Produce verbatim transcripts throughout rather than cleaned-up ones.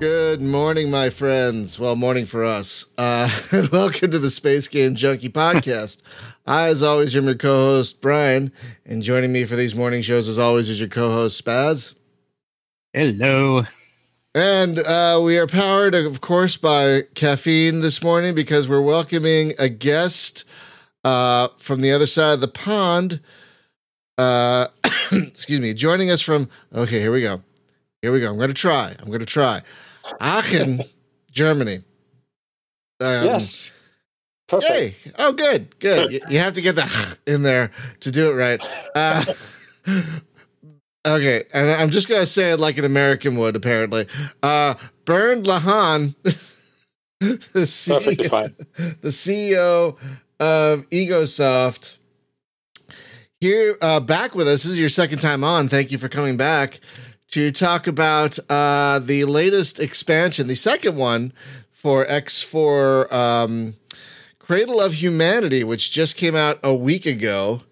Good morning, my friends. Well, morning for us. Uh, and welcome to the Space Game Junkie Podcast. I, as always, am your co-host, Brian. And joining me for these morning shows, as always, is your co-host, Spaz. Hello. And uh, we are powered, of course, by caffeine this morning because we're welcoming a guest uh, from the other side of the pond. Uh, excuse me. Joining us from... Okay, here we go. Here we go. I'm going to try. I'm going to try. Aachen, Germany. Um, yes. Perfect. Hey. Oh, good. Good. You have to get the in there to do it right. Uh, okay. And I'm just going to say it like an American would, apparently. Uh, Bernd Lehahn, the C E O, the C E O of Egosoft, here uh, back with us. This is your second time on. Thank you for coming back to talk about uh, the latest expansion, the second one for X four, um, Cradle of Humanity, which just came out a week ago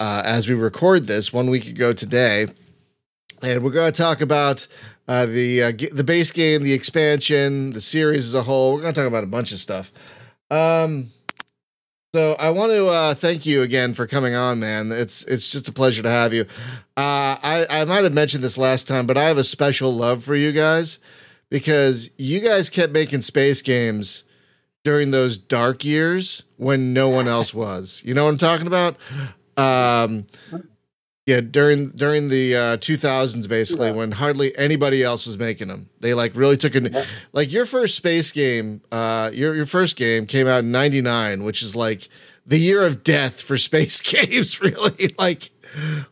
uh, as we record this, one week ago today. And we're going to talk about uh, the uh, the base game, the expansion, the series as a whole. We're going to talk about a bunch of stuff. Um, so I want to uh, thank you again for coming on, man. It's it's just a pleasure to have you. Uh, I, I might have mentioned this last time, but I have a special love for you guys because you guys kept making space games during those dark years when no one else was. You know what I'm talking about? Um, yeah, during during the uh, two thousands, basically, yeah. When hardly anybody else was making them. They like really took an like your first space game. Uh, your your first game came out in ninety-nine, which is like the year of death for space games. Really, like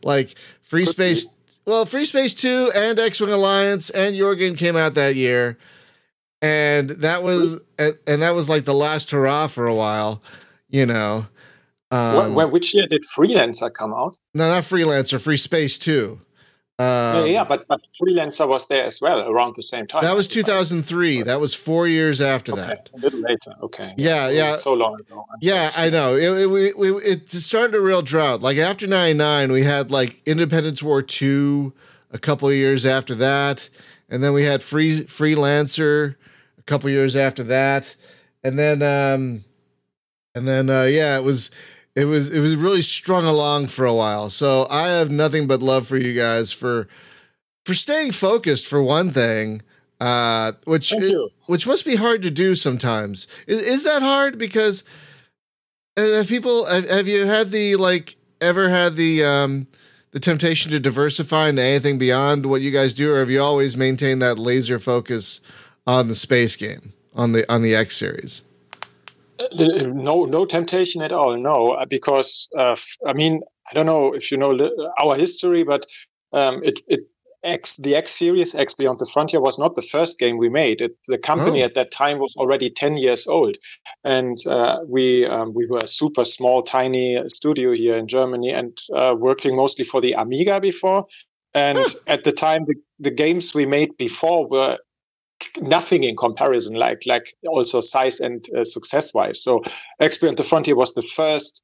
like. Free Space, well, Free Space two and X Wing Alliance and your game came out that year, and that was and, and that was like the last hurrah for a while, you know. Um, when, which year did Freelancer come out? No, not Freelancer, Free Space two. Um, yeah, yeah, but but Freelancer was there as well around the same time. That was two thousand three. That was four years after okay. that. A little later. Okay. Yeah, yeah. yeah. So long ago. I'm yeah, sorry. I know. It, it, it, it started a real drought. Like after ninety-nine, we had like Independence War two a couple of years after that. And then we had Free Freelancer a couple of years after that. And then, um, and then uh, yeah, it was... It was it was really strung along for a while. So I have nothing but love for you guys for for staying focused for one thing, uh, which it, which must be hard to do sometimes. Is, is that hard? Because uh, people have, have you had the like ever had the um, the temptation to diversify into anything beyond what you guys do, or have you always maintained that laser focus on the space game on the on the X series? No, no temptation at all. No, because uh, I mean, I don't know if you know our history, but um, it, it X, the X series, X Beyond the Frontier, was not the first game we made. It, the company oh. at that time was already ten years old, and uh, we um, we were a super small, tiny studio here in Germany, and uh, working mostly for the Amiga before. And huh. at the time, the, the games we made before were nothing in comparison, like like also size and uh, success wise. So X Beyond the Frontier was the first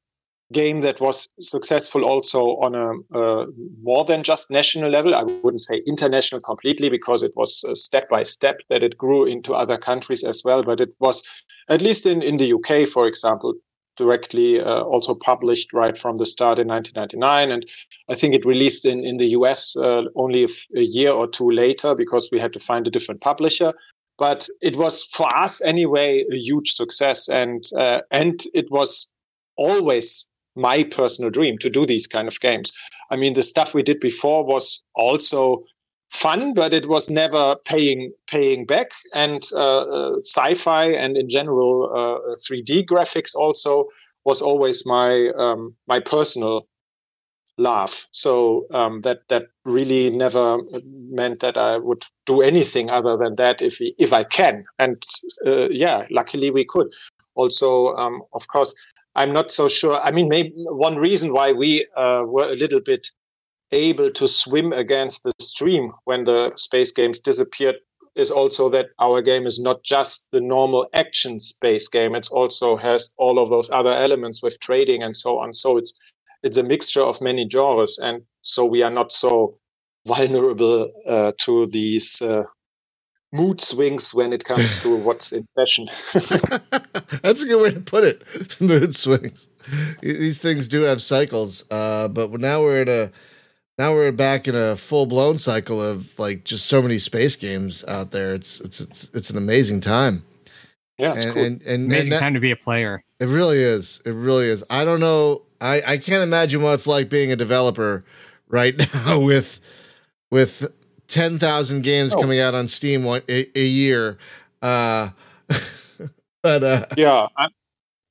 game that was successful also on a uh, more than just national level. I wouldn't say international completely because it was uh, step by step that it grew into other countries as well. But it was, at least in, in the U K, for example, directly uh, also published right from the start in nineteen ninety-nine. And I think it released in, in the U S uh, only a, f- a year or two later because we had to find a different publisher. But it was, for us anyway, a huge success. And uh, and it was always my personal dream to do these kind of games. I mean, the stuff we did before was also fun, but it was never paying paying back. And uh, uh, sci-fi and in general uh, three D graphics also was always my um, my personal love. So um, that that really never meant that I would do anything other than that if we, if I can. And uh, yeah, luckily we could. Also, um, of course, I'm not so sure. I mean, maybe one reason why we uh, were a little bit able to swim against the stream when the space games disappeared is also that our game is not just the normal action space game. It also has all of those other elements with trading and so on. So it's it's a mixture of many genres, and so we are not so vulnerable uh, to these uh, mood swings when it comes to what's in fashion. That's a good way to put it. Mood swings. These things do have cycles, uh, but now we're in a now we're back in a full blown cycle of like just so many space games out there. It's it's it's it's an amazing time. Yeah, it's and, cool. and, and, amazing and that, time to be a player. It really is. It really is. I don't know. I, I can't imagine what it's like being a developer right now with with ten thousand games oh. coming out on Steam one, a, a year. Uh, but uh, yeah, I,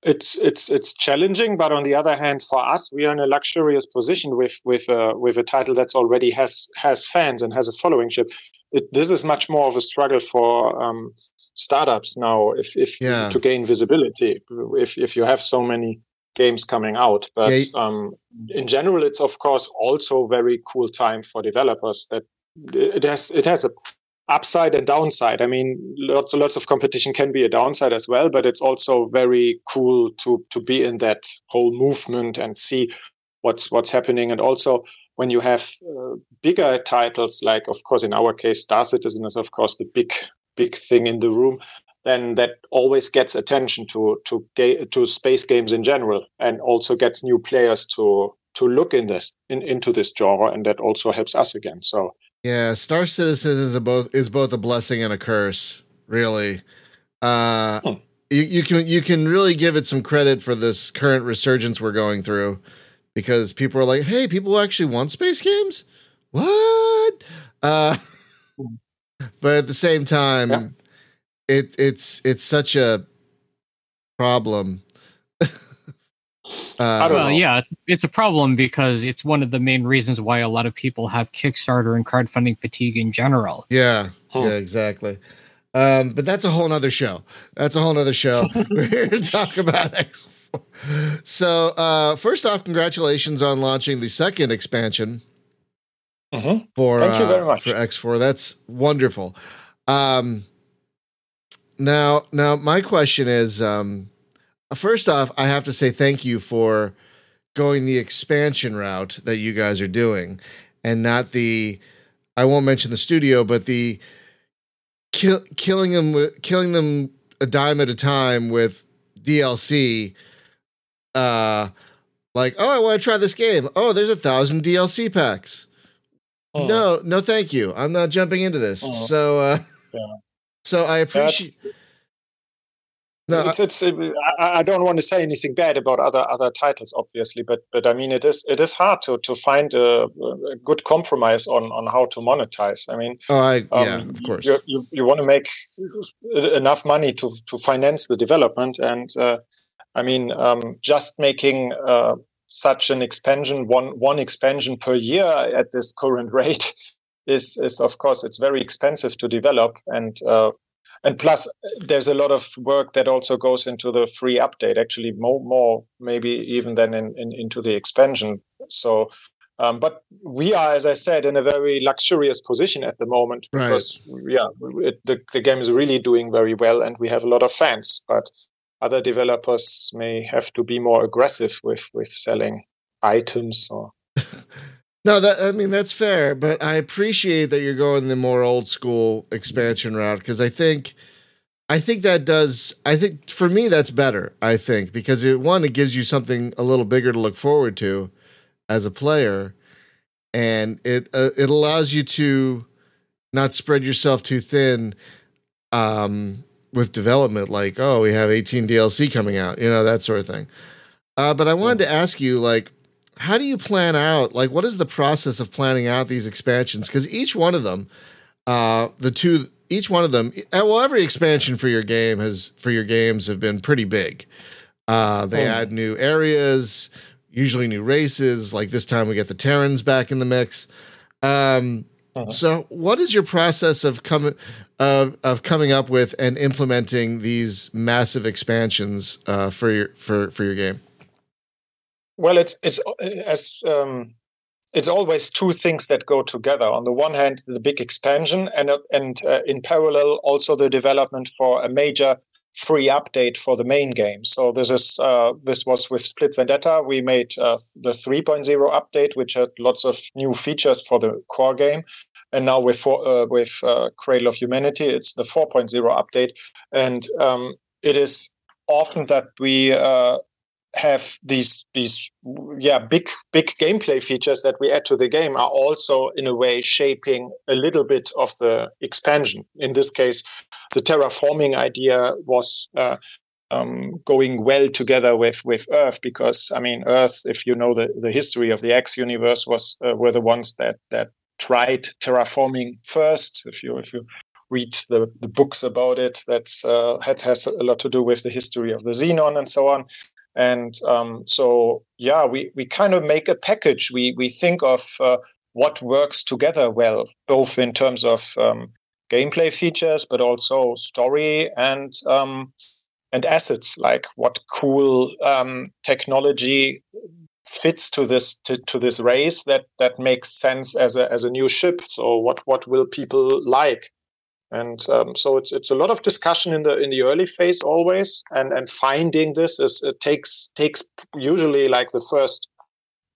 it's it's it's challenging. But on the other hand, for us, we are in a luxurious position with with uh, with a title that's already has has fans and has a following. Ship. It, this is much more of a struggle for. Um, startups now if if yeah. to gain visibility if if you have so many games coming out, but yeah. um in general it's of course also very cool time for developers. That it has it has a upside and downside. I mean, lots lots of competition can be a downside as well, but it's also very cool to to be in that whole movement and see what's what's happening. And also when you have uh, bigger titles, like of course in our case Star Citizen is of course the big big thing in the room, then that always gets attention to to ga- to space games in general, and also gets new players to to look in this in, into this genre, and that also helps us again. So yeah, Star Citizen is a both is both a blessing and a curse, really. Uh, hmm. you, you can you can really give it some credit for this current resurgence we're going through, because people are like, hey, people actually want space games? What? Uh, hmm. But at the same time, yeah. it it's it's such a problem. uh, I don't well, know. Yeah, it's, it's a problem because it's one of the main reasons why a lot of people have Kickstarter and crowdfunding fatigue in general. Yeah, huh. yeah, exactly. Um, but that's a whole nother show. That's a whole nother show. We're here to talk about X four. So uh, first off, congratulations on launching the second expansion. Mm-hmm. For, Thank you very much. Uh, for X four. That's wonderful. Um, now, now my question is, um, first off, I have to say thank you for going the expansion route that you guys are doing, and not the, I won't mention the studio, but the kill, killing them, killing them a dime at a time with D L C, uh, like, oh, I want to try this game. Oh, there's a thousand D L C packs. Oh. No, no, thank you. I'm not jumping into this. Oh. So, uh, yeah. so I appreciate. No, it's, it's, I, I don't want to say anything bad about other other titles, obviously, but but I mean, it is it is hard to to find a, a good compromise on, on how to monetize. I mean, oh, I, yeah, um, of course, you you, you want to make enough money to, to finance the development, and uh, I mean, um, just making. Uh, Such an expansion, one one expansion per year at this current rate, is is of course it's very expensive to develop, and uh, and plus there's a lot of work that also goes into the free update. Actually, more more maybe even than in, in into the expansion. So, um, but we are, as I said, in a very luxurious position at the moment, right. because yeah, it, the the game is really doing very well, and we have a lot of fans, but. Other developers may have to be more aggressive with, with selling items. Or no, that, I mean, that's fair, but I appreciate that you're going the more old school expansion route, because I think I think that does, I think for me that's better, I think, because it, one, it gives you something a little bigger to look forward to as a player, and it uh, it allows you to not spread yourself too thin, um, with development, like, oh, we have eighteen D L C coming out, you know, that sort of thing. Uh, but I wanted to ask you, like, how do you plan out, like, what is the process of planning out these expansions? Because each one of them, uh, the two, each one of them, well, every expansion for your game has, for your games have been pretty big. Uh, they oh. add new areas, usually new races. Like this time we get the Terrans back in the mix. Um, Uh-huh. So, what is your process of coming of, of coming up with and implementing these massive expansions uh, for your for, for your game? Well, it's it's as um, it's always two things that go together. On the one hand, the big expansion, and and uh, in parallel, also the development for a major free update for the main game. So this is uh, this was with Split Vendetta. We made uh, the three point oh update, which had lots of new features for the core game, And now with uh, with uh, Cradle of Humanity, it's the four point oh update, and um, it is often that we uh, have these these yeah big big gameplay features that we add to the game are also in a way shaping a little bit of the expansion. In this case, the terraforming idea was uh, um, going well together with with Earth, because I mean Earth, if you know the, the history of the X universe, was uh, were the ones that that. tried terraforming first. If you if you read the, the books about it, that's uh, that has a lot to do with the history of the Xenon and so on. And um, so yeah, we, we kind of make a package. We we think of uh, what works together well, both in terms of um, gameplay features, but also story and um, and assets, like what cool um, technology fits to this to, to this race that that makes sense as a as a new ship. So what what will people like? And um, so it's it's a lot of discussion in the in the early phase always, and and finding this is it takes takes usually like the first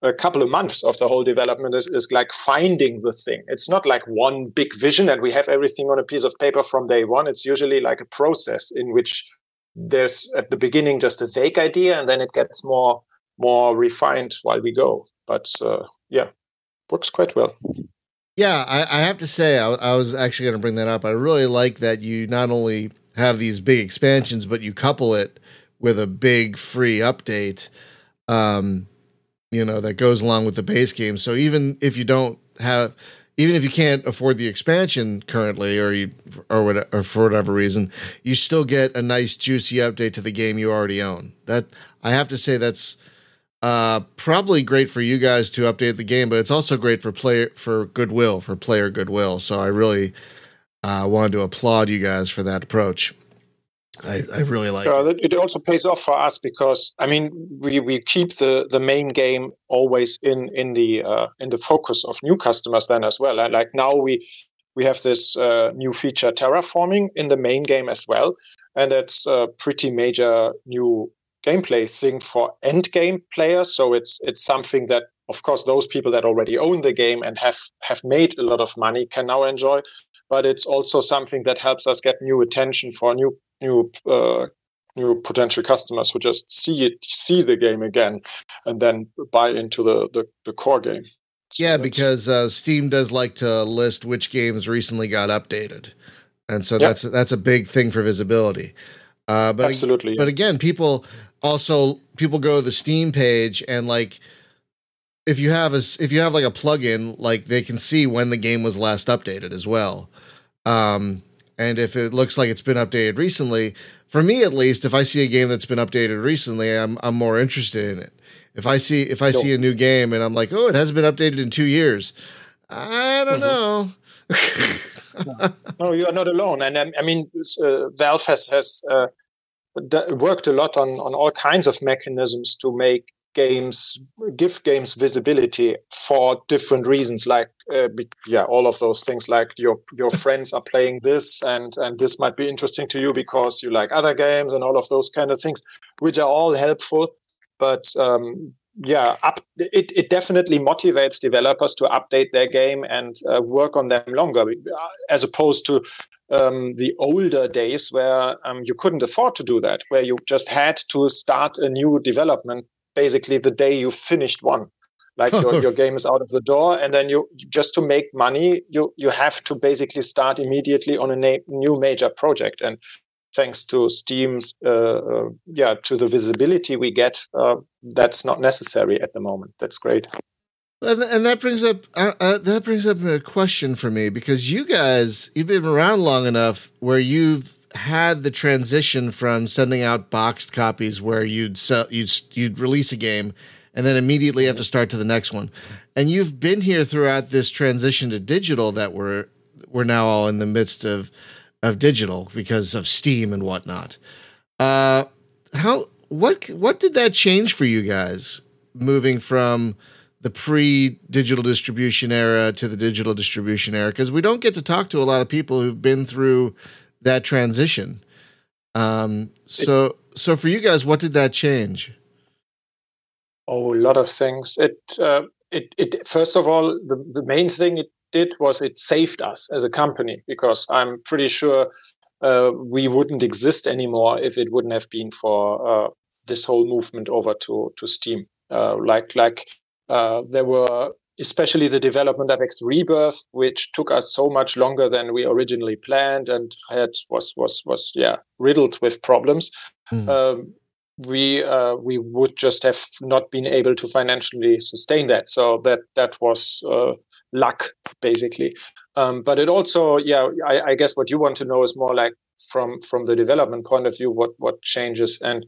a couple of months of the whole development is, is like finding the thing. It's not like one big vision and we have everything on a piece of paper from day one. It's usually like a process in which there's at the beginning just a vague idea, and then it gets more more refined while we go. But uh, yeah, works quite well. Yeah, I, I have to say, I, I was actually going to bring that up. I really like that you not only have these big expansions, but you couple it with a big free update, um, you know, that goes along with the base game. So even if you don't have, even if you can't afford the expansion currently, or you, or whatever, or for whatever reason, you still get a nice juicy update to the game you already own. That I have to say, that's, Uh, probably great for you guys to update the game, but it's also great for player for goodwill, for player goodwill. So I really uh, wanted to applaud you guys for that approach. I, I really like uh, it. It also pays off for us because I mean we, we keep the, the main game always in in the uh, in the focus of new customers then as well. And like now we we have this uh, new feature terraforming in the main game as well, and that's a pretty major new gameplay thing for end game players. So it's it's something that, of course, those people that already own the game and have have made a lot of money can now enjoy. But it's also something that helps us get new attention for new new uh, new potential customers who just see it see the game again and then buy into the the, the core game. So yeah, because uh, Steam does like to list which games recently got updated, and so yep. that's that's a big thing for visibility. Uh, but absolutely, yeah. But again, people. Also, people go to the Steam page and like, if you have a if you have like a plugin, like they can see when the game was last updated as well. Um, and if it looks like it's been updated recently, for me at least, if I see a game that's been updated recently, I'm I'm more interested in it. If I see if I see a new game and I'm like, oh, it hasn't been updated in two years, I don't mm-hmm. know. No, you are not alone. And um, I mean, uh, Valve has has. Uh, worked a lot on, on all kinds of mechanisms to make games, give games visibility for different reasons. Like, uh, yeah, all of those things. Like your your friends are playing this, and and this might be interesting to you because you like other games, and all of those kind of things, which are all helpful. But um, yeah, up, it it definitely motivates developers to update their game and uh, work on them longer, as opposed to. Um, the older days where um, you couldn't afford to do that, where you just had to start a new development basically the day you finished one. Like your, your game is out of the door, and then you just to make money, you you have to basically start immediately on a na- new major project. And thanks to Steam's, uh, uh, yeah, to the visibility we get, uh, that's not necessary at the moment. That's great. And that brings up uh, uh, that brings up a question for me, because you guys, you've been around long enough where you've had the transition from sending out boxed copies where you'd sell, you'd you'd release a game and then immediately have to start to the next one, and you've been here throughout this transition to digital that we're we're now all in the midst of of digital because of Steam and whatnot. Uh, how what what did that change for you guys moving from the pre-digital distribution era to the digital distribution era? Because we don't get to talk to a lot of people who've been through that transition. Um, so, it, so for you guys, what did that change? Oh, a lot of things. It, uh, it, it. First of all, the, the main thing it did was it saved us as a company, because I'm pretty sure uh, we wouldn't exist anymore if it wouldn't have been for uh, this whole movement over to to Steam. Uh, like like uh, there were especially the development of X Rebirth, which took us so much longer than we originally planned and had was was was yeah riddled with problems. Mm. Um, we uh, we would just have not been able to financially sustain that. So that that was uh, luck basically. Um, but it also yeah I, I guess what you want to know is more like from from the development point of view what what changes and.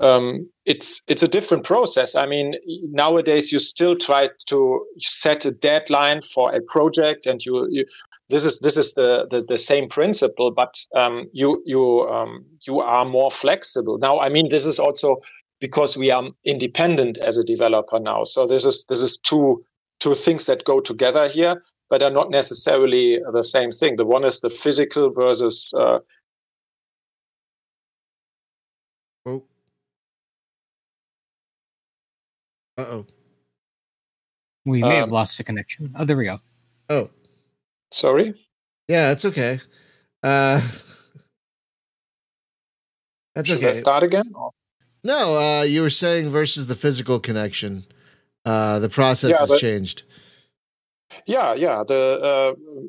Um, it's it's a different process. I mean, nowadays you still try to set a deadline for a project, and you, you this is this is the, the, the same principle, but um, you you um, you are more flexible now. I mean, this is also because we are independent as a developer now. So this is this is two two things that go together here, but are not necessarily the same thing. The one is the physical versus. Uh, oh. Uh-oh. We may um, have lost the connection. Oh, there we go. Oh. Sorry? Yeah, it's okay. Uh, that's Should okay. I start again? No, uh, you were saying versus the physical connection. Uh, the process yeah, has but, changed. Yeah, yeah. The uh,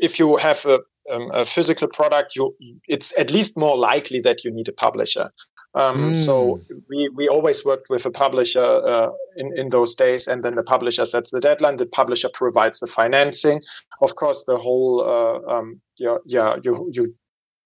if you have a, um, a physical product, you it's at least more likely that you need a publisher. Um, mm. So we, we always worked with a publisher uh, in, in those days, and then the publisher sets the deadline. The publisher provides the financing. Of course, the whole uh, um, yeah yeah you you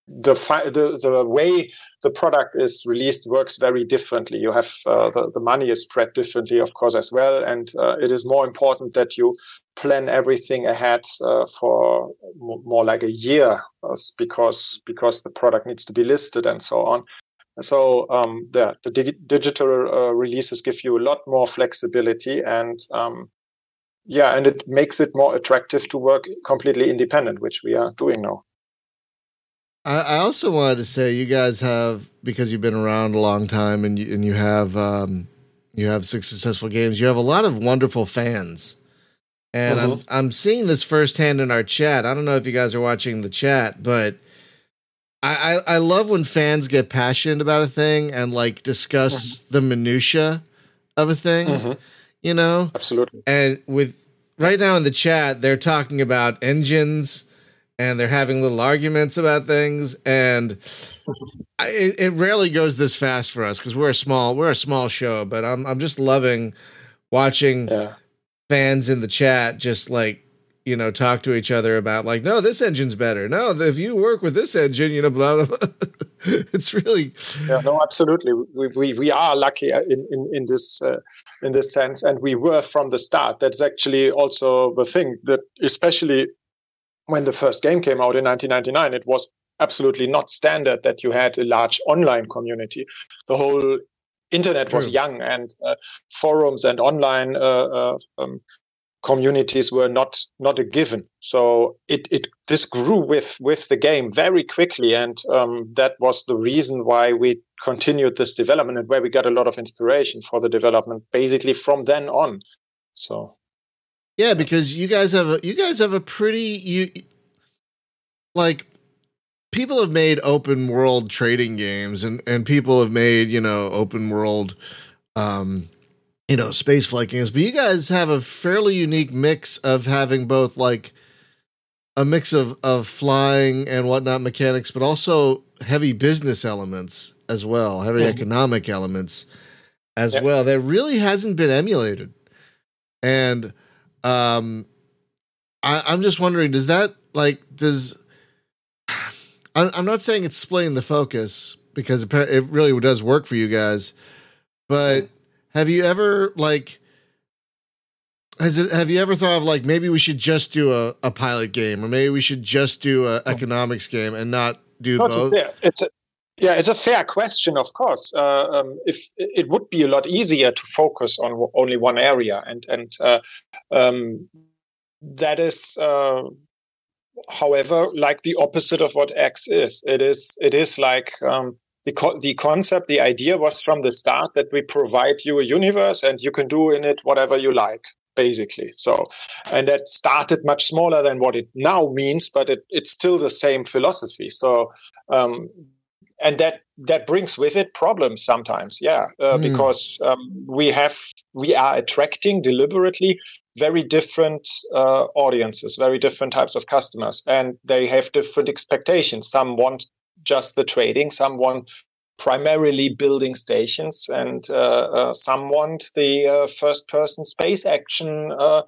the, fi- the the way the product is released works very differently. You have uh, the the money is spread differently, of course, as well, and uh, it is more important that you plan everything ahead uh, for m- more like a year uh, because because the product needs to be listed and so on. So um, the, the dig- digital uh, releases give you a lot more flexibility, and um, yeah, and it makes it more attractive to work completely independent, which we are doing now. I, I also wanted to say, you guys have, because you've been around a long time, and you, and you have um, you have six successful games. You have a lot of wonderful fans, and mm-hmm. I'm I'm seeing this firsthand in our chat. I don't know if you guys are watching the chat, but. I, I love when fans get passionate about a thing and like discuss mm-hmm. the minutia of a thing, mm-hmm. you know? Absolutely. And with right now in the chat, they're talking about engines and they're having little arguments about things. And I, it, it rarely goes this fast for us because we're a small, we're a small show, but I'm, I'm just loving watching yeah. fans in the chat just like, you know, talk to each other about like, no, this engine's better. No, if you work with this engine, you know, blah, blah, blah. It's really. Yeah, no, absolutely. We we, we are lucky in, in, in this uh, in this sense. And we were from the start. That's actually also the thing that especially when the first game came out in nineteen ninety-nine, it was absolutely not standard that you had a large online community. The whole internet was True. young, and uh, forums and online uh, uh, um, communities were not not a given, so it it this grew with with the game very quickly, and um, that was the reason why we continued this development and where we got a lot of inspiration for the development basically from then on. So, yeah, because you guys have a, you guys have a pretty you like people have made open world trading games, and and people have made you know open world. Um, you know, space flight games, but you guys have a fairly unique mix of having both like a mix of, of flying and whatnot mechanics, but also heavy business elements as well, heavy mm-hmm. economic elements as yep. well. That really hasn't been emulated. And um, I, I'm just wondering, does that like, does, I, I'm not saying it's splitting the focus because it, it really does work for you guys, but mm-hmm. Have you ever like, has it, have you ever thought of like, maybe we should just do a, a pilot game, or maybe we should just do a economics game and not do no, both? It's a fair, it's a, yeah, it's a fair question. Of course. Uh, um, if it would be a lot easier to focus on only one area, and, and uh, um, that is, uh, however, like the opposite of what X is. It is, it is like, um, The co- the concept, the idea was from the start that we provide you a universe and you can do in it whatever you like. basically. So, and that started much smaller than what it now means, but it, it's still the same philosophy. So, um, and that that brings with it problems sometimes, yeah, uh, mm. because um, we have we are attracting deliberately very different uh, audiences, very different types of customers, and they have different expectations. Some want just the trading, some want primarily building stations, and uh, uh, some want the uh, first-person space action uh,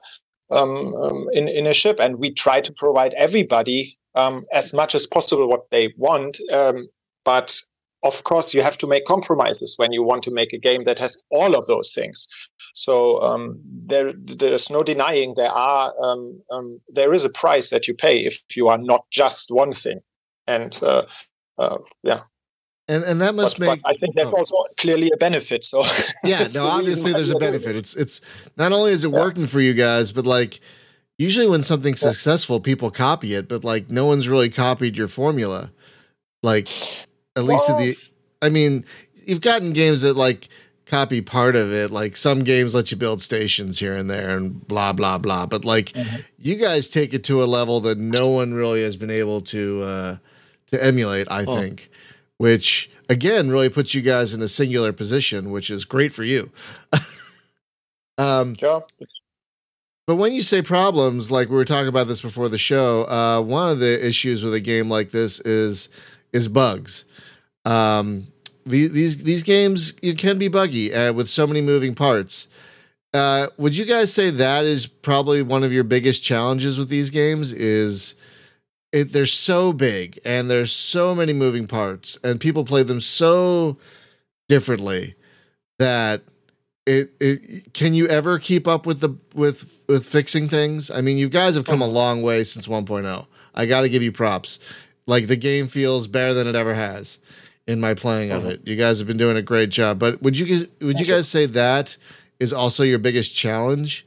um, um, in, in a ship. And we try to provide everybody um, as much as possible what they want. Um, but, of course, you have to make compromises when you want to make a game that has all of those things. So um, there, there's no denying there are um, um, there is a price that you pay if you are not just one thing. And, uh, uh, yeah. And and that must but, make. But I think that's oh. also clearly a benefit. So yeah, no, obviously there's a benefit. It's it's not only is it yeah. working for you guys, but like usually when something's yeah. successful, people copy it. But like no one's really copied your formula. Like at least well, the, I mean, you've gotten games that like copy part of it. Like some games let you build stations here and there and blah blah blah. But like mm-hmm. you guys take it to a level that no one really has been able to uh, to emulate. I oh. think. Which again really puts you guys in a singular position, which is great for you. um, yeah. But when you say problems, like we were talking about this before the show, uh, one of the issues with a game like this is is bugs. Um, the, these these games it can be buggy uh, with so many moving parts. Uh, would you guys say that is probably one of your biggest challenges with these games? Is It, they're so big and there's so many moving parts and people play them so differently that it, it can you ever keep up with the, with, with fixing things? I mean, you guys have come a long way since one point oh. I got to give you props. Like the game feels better than it ever has in my playing of it. You guys have been doing a great job, but would you guys, would you guys say that is also your biggest challenge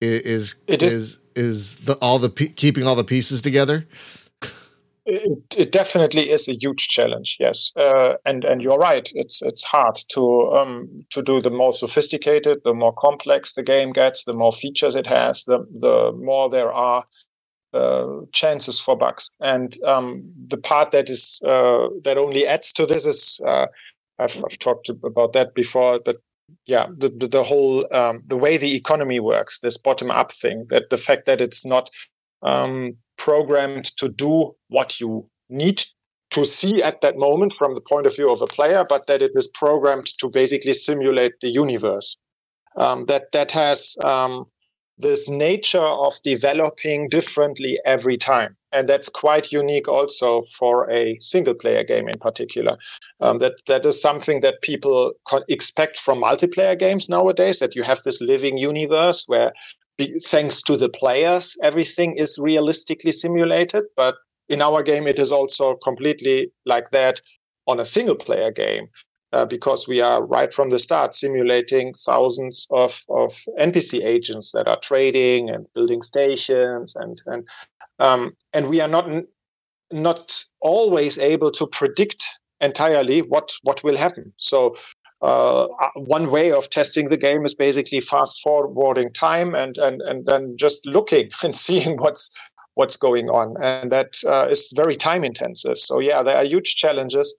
is, it is, is, is the, all the, keeping all the pieces together? It, it definitely is a huge challenge, yes, uh, and and you're right. It's it's hard to um, to do the more sophisticated, the more complex the game gets, the more features it has, the the more there are uh, chances for bugs. And um, the part that is uh, that only adds to this is uh, I've, I've talked about that before, but. Yeah, the, the, the whole, um, the way the economy works, this bottom-up thing, that the fact that it's not um, programmed to do what you need to see at that moment from the point of view of a player, but that it is programmed to basically simulate the universe. Um, that, that has um, this nature of developing differently every time. And that's quite unique also for a single-player game in particular. Um, that that is something that people co- expect from multiplayer games nowadays, that you have this living universe where, be, thanks to the players, everything is realistically simulated. But in our game, it is also completely like that on a single-player game, uh, because we are right from the start simulating thousands of, of N P C agents that are trading and building stations and and. Um, and we are not not always able to predict entirely what, what will happen. So uh, one way of testing the game is basically fast forwarding time and and and then just looking and seeing what's what's going on, and that uh, is very time intensive. So yeah, there are huge challenges,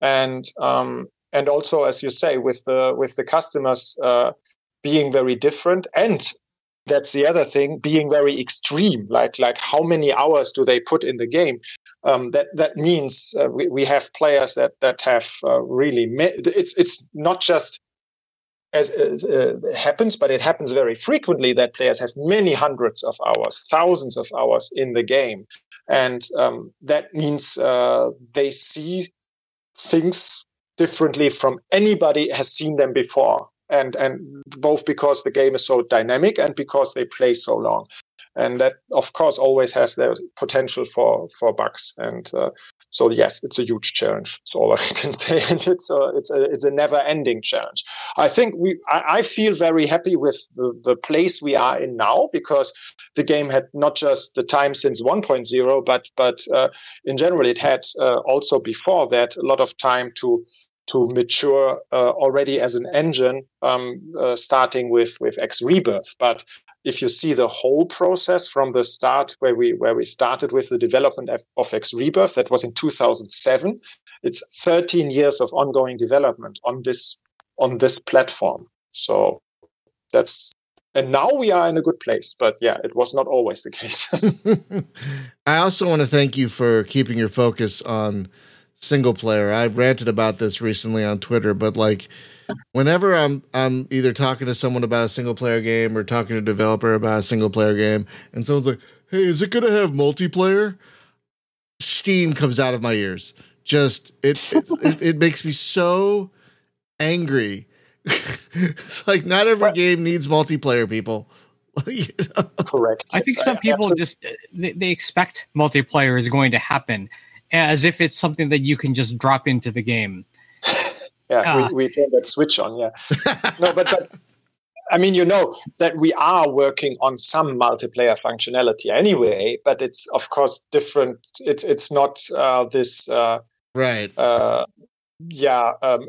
and um, and also as you say with the with the customers uh, being very different and. That's the other thing, being very extreme, like like how many hours do they put in the game? Um, that that means uh, we, we have players that that have uh, really me- it's it's not just as, as uh, happens, but it happens very frequently that players have many hundreds of hours, thousands of hours in the game, and um, that means uh, they see things differently from anybody has seen them before. And and both because the game is so dynamic and because they play so long, and that of course always has their potential for for bugs. And uh, so yes, it's a huge challenge. That's all I can say. And it's a, it's a, it's a never ending challenge. I think we I, I feel very happy with the, the place we are in now because the game had not just the time since one point oh, but but uh, in general it had uh, also before that a lot of time to. to mature uh, already as an engine, um, uh, starting with, with X Rebirth. But if you see the whole process from the start where we where we started with the development of, of X Rebirth, that was in two thousand seven, it's thirteen years of ongoing development on this on this platform. So that's and now we are in a good place. But yeah, it was not always the case. I also want to thank you for keeping your focus on single player. I ranted about this recently on Twitter, but like whenever I'm I'm either talking to someone about a single player game or talking to a developer about a single player game, and someone's like, "Hey, is it going to have multiplayer?" Steam comes out of my ears. Just it it, it, it makes me so angry. It's like not every right. game needs multiplayer, people. You know? Correct. I think some people just they, they expect multiplayer is going to happen, as if it's something that you can just drop into the game. Yeah, uh, we, we turn that switch on, yeah. No, but, but I mean, you know that we are working on some multiplayer functionality anyway, but it's, of course, different. It's it's not uh, this... Uh, right. Uh, yeah. Um,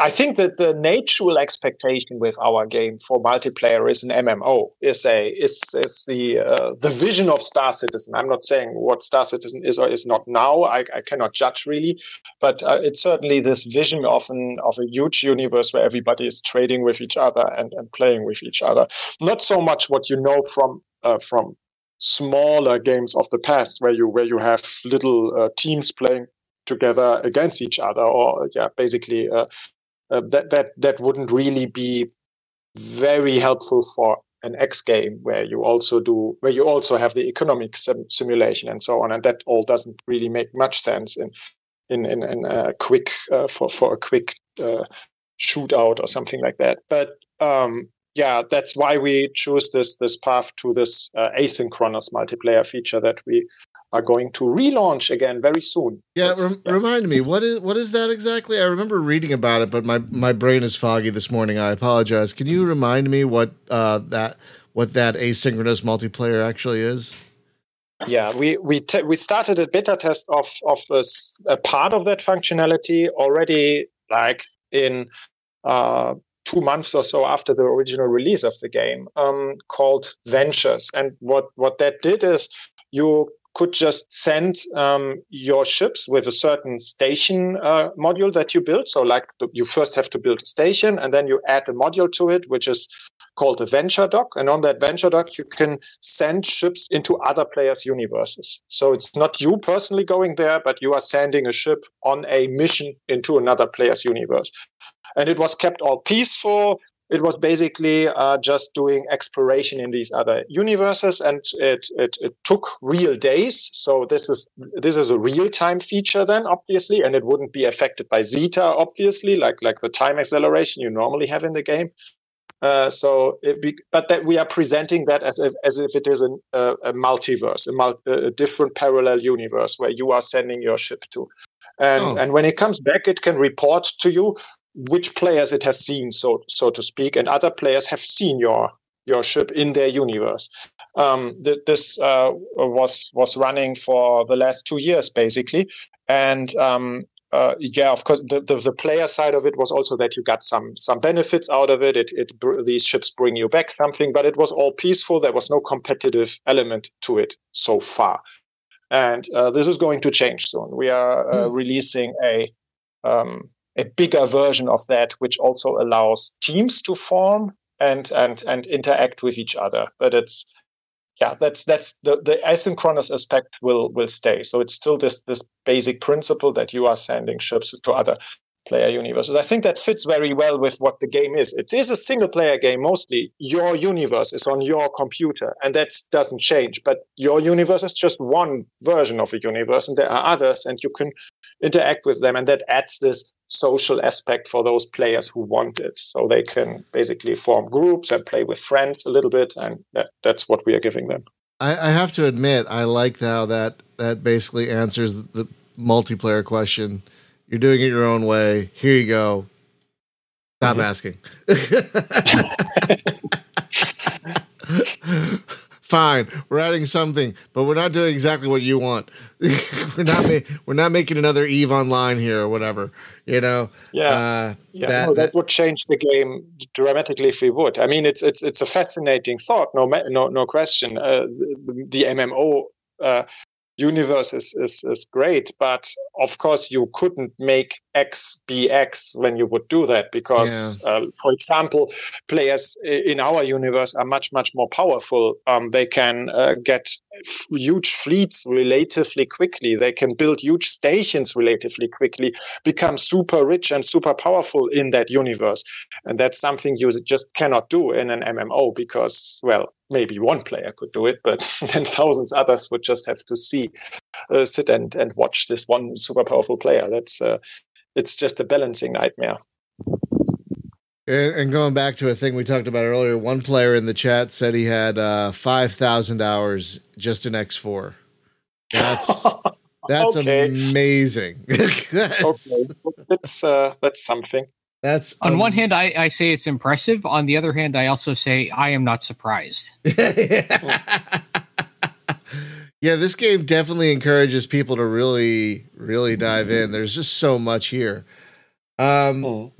I think that the natural expectation with our game for multiplayer is an M M O, is, a, is, is the uh, the vision of Star Citizen. I'm not saying what Star Citizen is or is not now. I, I cannot judge really. But uh, it's certainly this vision of, an, of a huge universe where everybody is trading with each other and, and playing with each other. Not so much what you know from uh, from smaller games of the past where you, where you have little uh, teams playing together against each other, or yeah, basically uh, uh, that that that wouldn't really be very helpful for an X game where you also do where you also have the economic sim- simulation and so on, and that all doesn't really make much sense in in in, in a quick uh, for for a quick uh, shootout or something like that. But um, yeah, that's why we choose this this path to this uh, asynchronous multiplayer feature that we are going to relaunch again very soon. Yeah, rem- yeah, remind me, what is what is that exactly? I remember reading about it, but my, my brain is foggy this morning. I apologize. Can you remind me what uh, that what that asynchronous multiplayer actually is? Yeah, we we te- we started a beta test of of a, a part of that functionality already, like in uh, two months or so after the original release of the game, um, called Ventures. And what what that did is you could just send um, your ships with a certain station uh, module that you build. So like the, you first have to build a station and then you add a module to it, which is called a venture dock. And on that venture dock, you can send ships into other players' universes. So it's not you personally going there, but you are sending a ship on a mission into another player's universe. And it was kept all peaceful. It was basically uh, just doing exploration in these other universes, and it, it it took real days. So this is this is a real-time feature then, obviously, and it wouldn't be affected by Zeta, obviously, like like the time acceleration you normally have in the game. Uh, so, it be, but that we are presenting that as if, as if it is an, uh, a multiverse, a, mul- a different parallel universe where you are sending your ship to, and oh. and when it comes back, it can report to you which players it has seen, so so to speak, and other players have seen your your ship in their universe. Um, th- this uh, was was running for the last two years, basically, and um, uh, yeah, of course, the, the the player side of it was also that you got some some benefits out of it. It it br- these ships bring you back something, but it was all peaceful. There was no competitive element to it so far, and uh, this is going to change soon. We are uh, releasing a. Um, a bigger version of that, which also allows teams to form and and and interact with each other. But it's yeah, that's that's the, the asynchronous aspect will will stay. So it's still this this basic principle that you are sending ships to other player universes. I think that fits very well with what the game is. It is a single player game mostly. Your universe is on your computer, and that doesn't change. But your universe is just one version of a universe, and there are others, and you can interact with them, and that adds this social aspect for those players who want it. So they can basically form groups and play with friends a little bit, and that, that's what we are giving them. I, I have to admit, I like how that that basically answers the multiplayer question. You're doing it your own way. Here you go. Stop mm-hmm. asking. fine, we're adding something, but we're not doing exactly what you want. we're not ma- we're not making another Eve Online here or whatever, you know. Yeah, uh, yeah. That, no, that, that would change the game dramatically if we would. I mean, it's it's it's a fascinating thought. No, no, no question. Uh, the, the M M O uh, universe is, is is great, but of course you couldn't make X be X when you would do that, because yeah. uh, for example, players in our universe are much much more powerful. Um, they can uh, get f- huge fleets relatively quickly, they can build huge stations relatively quickly, become super rich and super powerful in that universe, and that's something you just cannot do in an M M O, because well, maybe one player could do it, but then thousands others would just have to see, uh, sit and, and watch this one super powerful player. That's uh, it's just a balancing nightmare. And, and going back to a thing we talked about earlier, one player in the chat said he had uh, five thousand hours just in X four. That's that's okay. Amazing. that's, okay, that's uh, that's something. That's on um, one hand, I, I say it's impressive. On the other hand, I also say I am not surprised. yeah. yeah, this game definitely encourages people to really, really dive in. There's just so much here. Um, oh.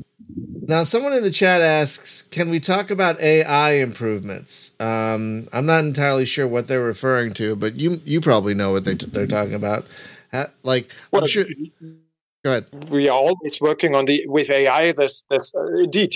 Now, someone in the chat asks, can we talk about A I improvements? Um, I'm not entirely sure what they're referring to, but you you probably know what they t- they're talking about. How, like, what I'm sure... Go ahead. We are always working on the with A I. This, this uh, indeed,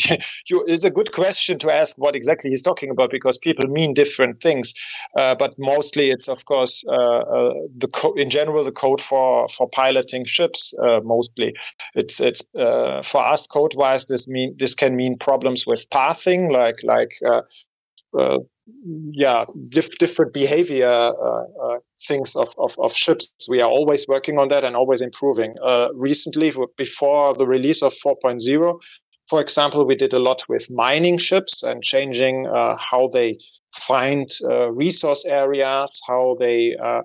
you, is a good question to ask what exactly he's talking about, because people mean different things. Uh, but mostly, it's of course uh, uh, the co- in general the code for for piloting ships. Uh, mostly, it's it's uh, for us code wise. This mean this can mean problems with pathing, like like. Uh, uh, yeah, diff- different behavior uh, uh, things of, of, of ships. We are always working on that and always improving. Uh, recently, before the release of four point oh, for example, we did a lot with mining ships and changing uh, how they find uh, resource areas, how they uh,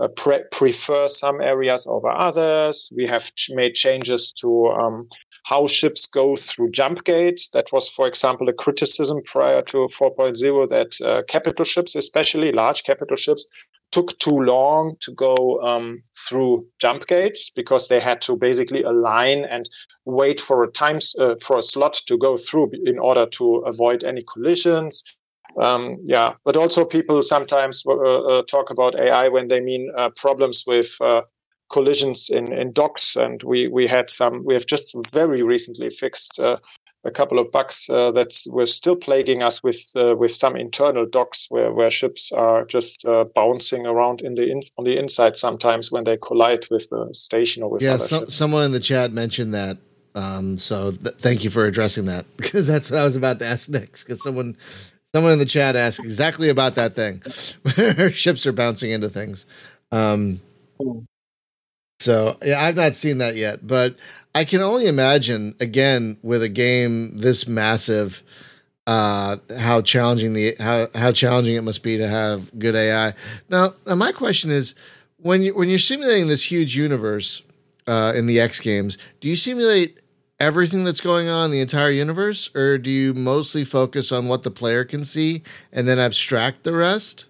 uh, pre- prefer some areas over others. We have ch- made changes to... Um, how ships go through jump gates. That was, for example, a criticism prior to four point oh that uh, capital ships, especially large capital ships, took too long to go um, through jump gates, because they had to basically align and wait for a time uh, for a slot to go through in order to avoid any collisions. Um, yeah, but also people sometimes uh, uh, talk about A I when they mean uh, problems with uh, collisions in, in docks, and we, we had some. We have just very recently fixed uh, a couple of bugs uh, that were still plaguing us with uh, with some internal docks where, where ships are just uh, bouncing around in the in, on the inside sometimes when they collide with the station or with yeah. Other so, ships. Someone in the chat mentioned that, um, so th- thank you for addressing that, because that's what I was about to ask next. Because someone someone in the chat asked exactly about that thing where ships are bouncing into things. Um, oh. So yeah, I've not seen that yet, but I can only imagine, again, with a game this massive, uh, how challenging the how, how challenging it must be to have good A I. Now, my question is, when you when you're simulating this huge universe uh, in the X games, do you simulate everything that's going on in the entire universe, or do you mostly focus on what the player can see and then abstract the rest?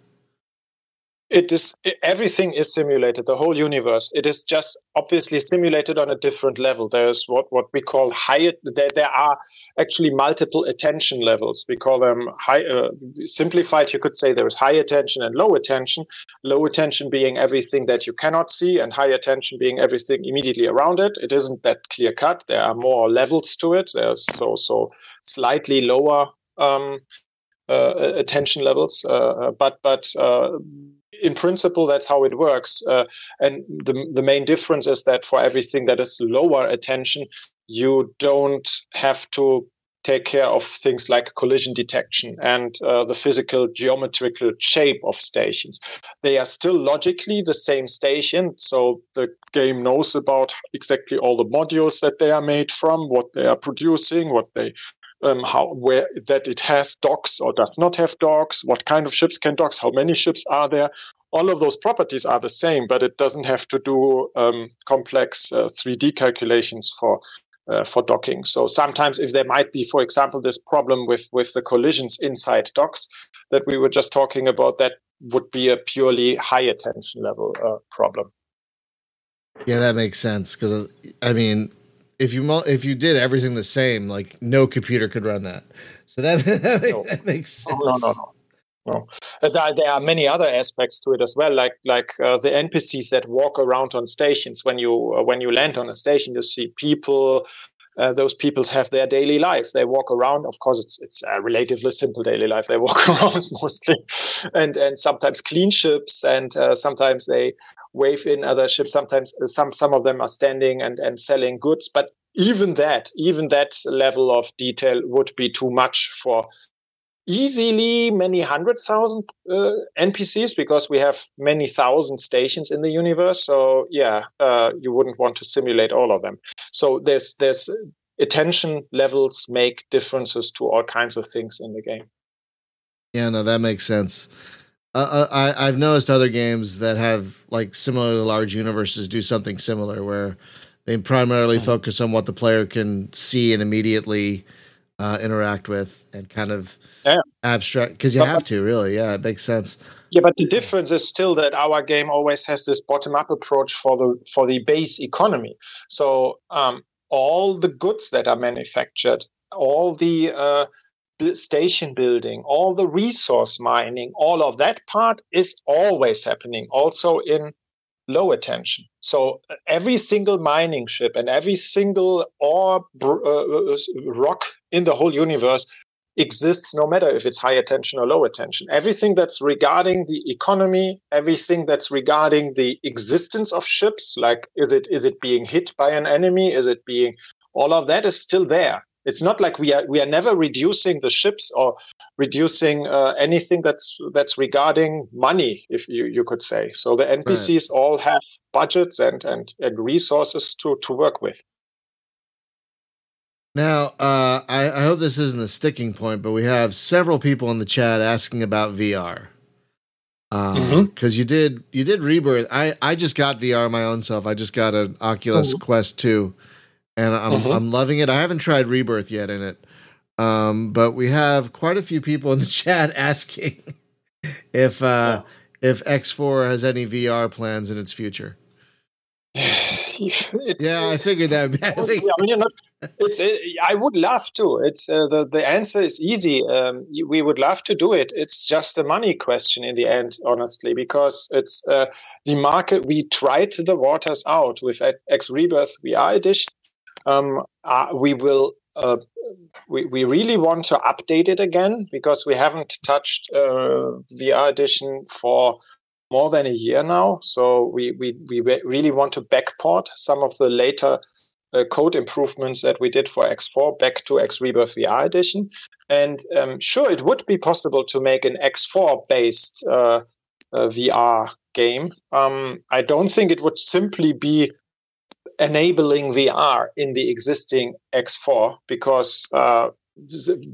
It is everything is simulated, the whole universe. It is just obviously simulated on a different level. There's what, what we call high. There, there are actually multiple attention levels. We call them high. Uh, simplified, you could say there is high attention and low attention. Low attention being everything that you cannot see, and high attention being everything immediately around it. It isn't that clear cut. There are more levels to it. There's so so slightly lower um, uh, attention levels, uh, but but. Uh, In principle, that's how it works. Uh, and the the main difference is that for everything that is lower attention, you don't have to take care of things like collision detection and uh, the physical geometrical shape of stations. They are still logically the same station, so the game knows about exactly all the modules that they are made from, what they are producing, what they... Um, how where that it has docks or does not have docks, what kind of ships can docks, how many ships are there. All of those properties are the same, but it doesn't have to do um, complex uh, three D calculations for uh, for docking. So sometimes if there might be, for example, this problem with, with the collisions inside docks that we were just talking about, that would be a purely high attention level uh, problem. Yeah, that makes sense, because I mean, if you mo- if you did everything the same, like no computer could run that. So that, that, no. that makes sense. No, no, no, no. no. As I, there are many other aspects to it as well, like like uh, the N P Cs that walk around on stations. When you uh, when you land on a station, you see people. Uh, those people have their daily life. They walk around. Of course, it's it's a relatively simple daily life. They walk around mostly, and and sometimes clean ships, and uh, sometimes they wave in other ships. Sometimes some some of them are standing and and selling goods. But even that, even that level of detail would be too much for easily many hundred thousand uh, N P Cs, because we have many thousand stations in the universe. So yeah, uh, you wouldn't want to simulate all of them. So there's there's attention levels make differences to all kinds of things in the game. Yeah, no, that makes sense. Uh, I, I've noticed other games that have like similar large universes do something similar, where they primarily focus on what the player can see and immediately Uh, interact with, and kind of yeah. abstract, because you but, have to really yeah it makes sense. Yeah, but the difference is still that our game always has this bottom-up approach for the for the base economy. So um, all the goods that are manufactured, all the uh, station building, all the resource mining, all of that part is always happening also in low attention. So every single mining ship and every single ore br- uh, rock in the whole universe exists, no matter if it's high attention or low attention. Everything that's regarding the economy, everything that's regarding the existence of ships, like is it is it being hit by an enemy, is it being all of that is still there. It's not like we are we are never reducing the ships or reducing uh, anything that's that's regarding money, if you, you could say. So the N P Cs right. all have budgets and, and, and resources to, to work with. Now, uh, I, I hope this isn't a sticking point, but we have several people in the chat asking about V R. Because um, mm-hmm. you did you did Rebirth. I, I just got V R my own self. I just got an Oculus mm-hmm. Quest two. And I'm mm-hmm. I'm loving it. I haven't tried Rebirth yet in it, um, but we have quite a few people in the chat asking if uh, yeah. if X four has any V R plans in its future. It's, yeah, I figured that. I, think. I mean, you're not, it's. It, I would love to. It's uh, the the answer is easy. Um, we would love to do it. It's just a money question in the end, honestly, because it's uh, the market. We tried the waters out with X Rebirth V R Edition. Um, uh, we will. Uh, we we really want to update it again, because we haven't touched uh, V R Edition for more than a year now. So we we we really want to backport some of the later uh, code improvements that we did for X four back to X Rebirth V R Edition. And um, sure, it would be possible to make an X four based uh, uh, V R game. Um, I don't think it would simply be enabling V R in the existing X four, because uh,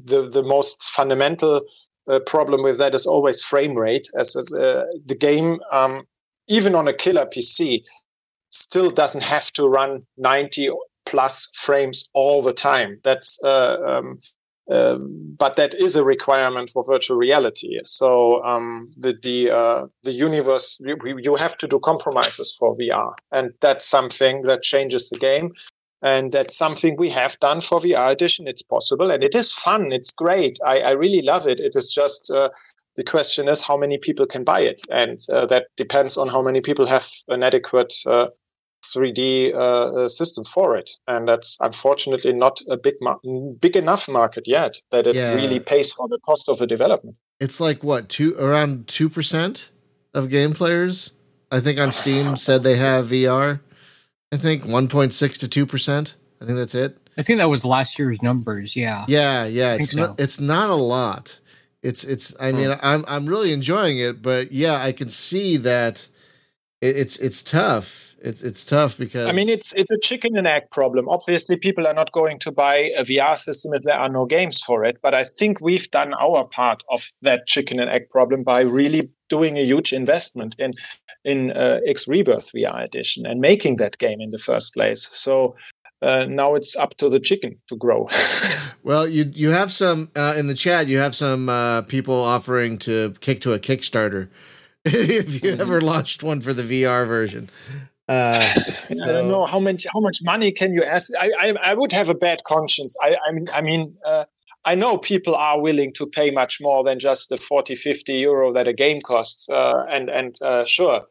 the the most fundamental uh, problem with that is always frame rate, as, as uh, the game, um, even on a killer P C, still doesn't have to run ninety plus frames all the time. That's uh, um, uh, but that is a requirement for virtual reality. So um, the the uh, the universe, you, you have to do compromises for V R, and that's something that changes the game. And that's something we have done for V R Edition. It's possible, and it is fun. It's great. I, I really love it. It is just uh, the question is how many people can buy it, and uh, that depends on how many people have an adequate uh, three D uh, system for it. And that's unfortunately not a big, mar- big enough market yet that it yeah. really pays for the cost of the development. It's like what two around two percent of game players, I think, on Steam said they have V R. I think one point six to two percent. I think that's it. I think that was last year's numbers. Yeah. Yeah. Yeah. It's not, so. It's not a lot. It's, it's, I mean, mm. I'm, I'm really enjoying it, but yeah, I can see that it, it's, it's tough. It's, it's tough because I mean, it's, it's a chicken and egg problem. Obviously people are not going to buy a V R system if there are no games for it, but I think we've done our part of that chicken and egg problem by really doing a huge investment in, in uh, X Rebirth V R Edition and making that game in the first place. So uh, now it's up to the chicken to grow. Well, you you have some, uh, in the chat, you have some uh, people offering to kick to a Kickstarter if you ever launched one for the V R version. Uh, so. I don't know how much how much money can you ask. I I, I would have a bad conscience. I I mean I mean uh, I know people are willing to pay much more than just the forty, fifty euro that a game costs. Uh, and and uh, sure,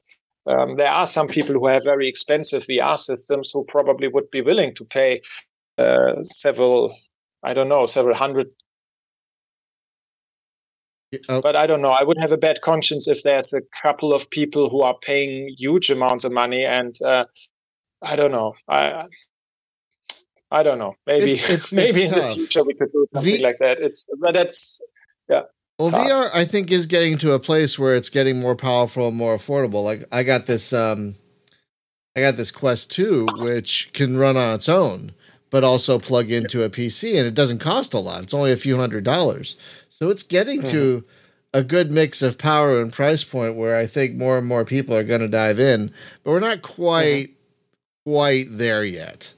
um, there are some people who have very expensive V R systems who probably would be willing to pay uh, several I don't know several hundred. Oh. But I don't know. I would have a bad conscience if there's a couple of people who are paying huge amounts of money, and uh, I don't know. I I don't know. Maybe it's, it's, maybe it's in tough. The future we could do something v- like that. It's but that's yeah. Well, hard. V R I think is getting to a place where it's getting more powerful and more affordable. Like I got this, um, I got this Quest two, which can run on its own, but also plug into a P C, and it doesn't cost a lot. It's only a few hundred dollars. So it's getting to a good mix of power and price point where I think more and more people are going to dive in, but we're not quite, mm-hmm. quite there yet.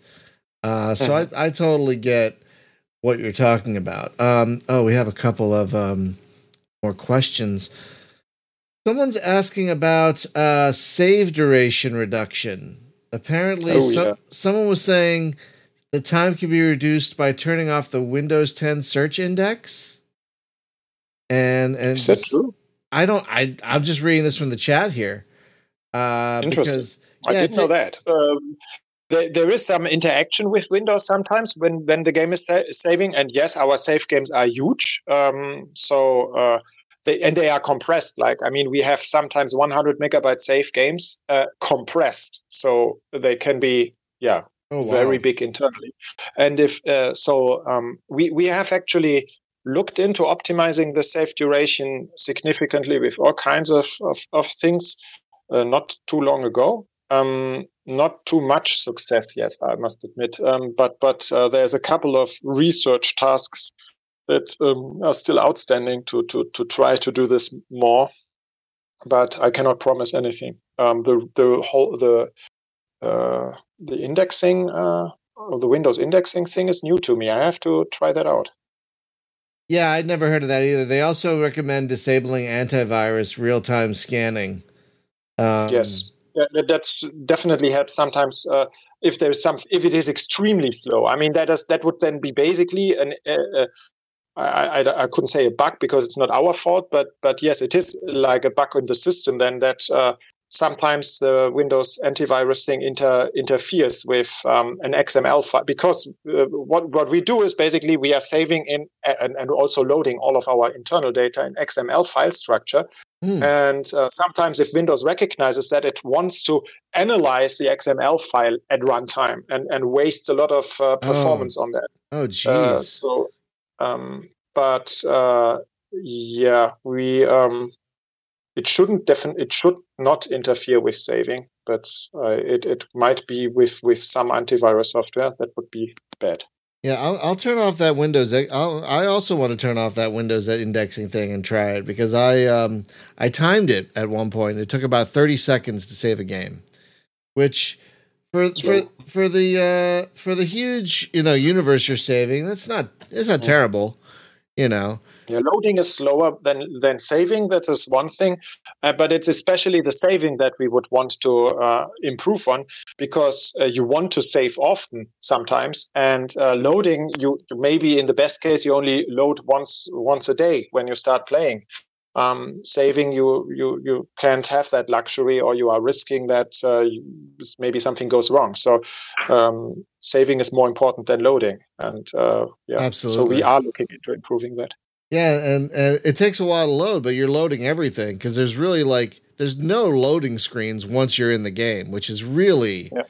Uh, so mm-hmm. I, I totally get what you're talking about. Um, oh, we have a couple of um, more questions. Someone's asking about uh, save duration reduction. Apparently oh, some, yeah. someone was saying the time can be reduced by turning off the Windows ten search index. And and is that true? I don't. I I'm just reading this from the chat here. Uh, Interesting. Because, yeah, I didn't know that. Um, there, there is some interaction with Windows sometimes when, when the game is sa- saving. And yes, our save games are huge. Um, so uh, they and they are compressed. Like I mean, we have sometimes one hundred megabyte save games uh, compressed, so they can be yeah oh, wow. very big internally. And if uh, so, um, we we have actually looked into optimizing the save duration significantly with all kinds of of, of things uh, not too long ago. Um, not too much success, yes, I must admit. Um, but but uh, there's a couple of research tasks that um, are still outstanding to to to try to do this more. But I cannot promise anything. Um, the the whole the uh, the indexing uh, or the Windows indexing thing is new to me. I have to try that out. Yeah, I'd never heard of that either. They also recommend disabling antivirus real-time scanning. Um, yes, that, that's definitely helps sometimes uh, if there's some if it is extremely slow. I mean, that is that would then be basically an uh, I, I I couldn't say a bug because it's not our fault, but but yes, it is like a bug in the system. Then that uh, sometimes the Windows antivirus thing inter, interferes with um, an X M L file because uh, what what we do is basically we are saving in and, and also loading all of our internal data in X M L file structure. Mm. And uh, sometimes if Windows recognizes that, it wants to analyze the X M L file at runtime and, and wastes a lot of uh, performance oh. on that. Oh, geez. Uh, so, um, but uh, yeah, we... Um, It shouldn't defin- It should not interfere with saving, but uh, it it might be with, with some antivirus software that would be bad. Yeah, I'll I'll turn off that Windows. I'll, I also want to turn off that Windows indexing thing and try it because I um I timed it at one point. It took about thirty seconds to save a game, which for for, for the uh, for the huge you know universe you're saving, that's not it's not terrible, you know. Yeah, loading is slower than, than saving. That is one thing, uh, but it's especially the saving that we would want to uh, improve on because uh, you want to save often sometimes. And uh, loading, you maybe in the best case you only load once once a day when you start playing. Um, saving, you you you can't have that luxury, or you are risking that uh, you, maybe something goes wrong. So um, saving is more important than loading, and uh, yeah, absolutely. So we are looking into improving that. Yeah, and, and it takes a while to load, but you're loading everything because there's really like there's no loading screens once you're in the game, which is really yeah.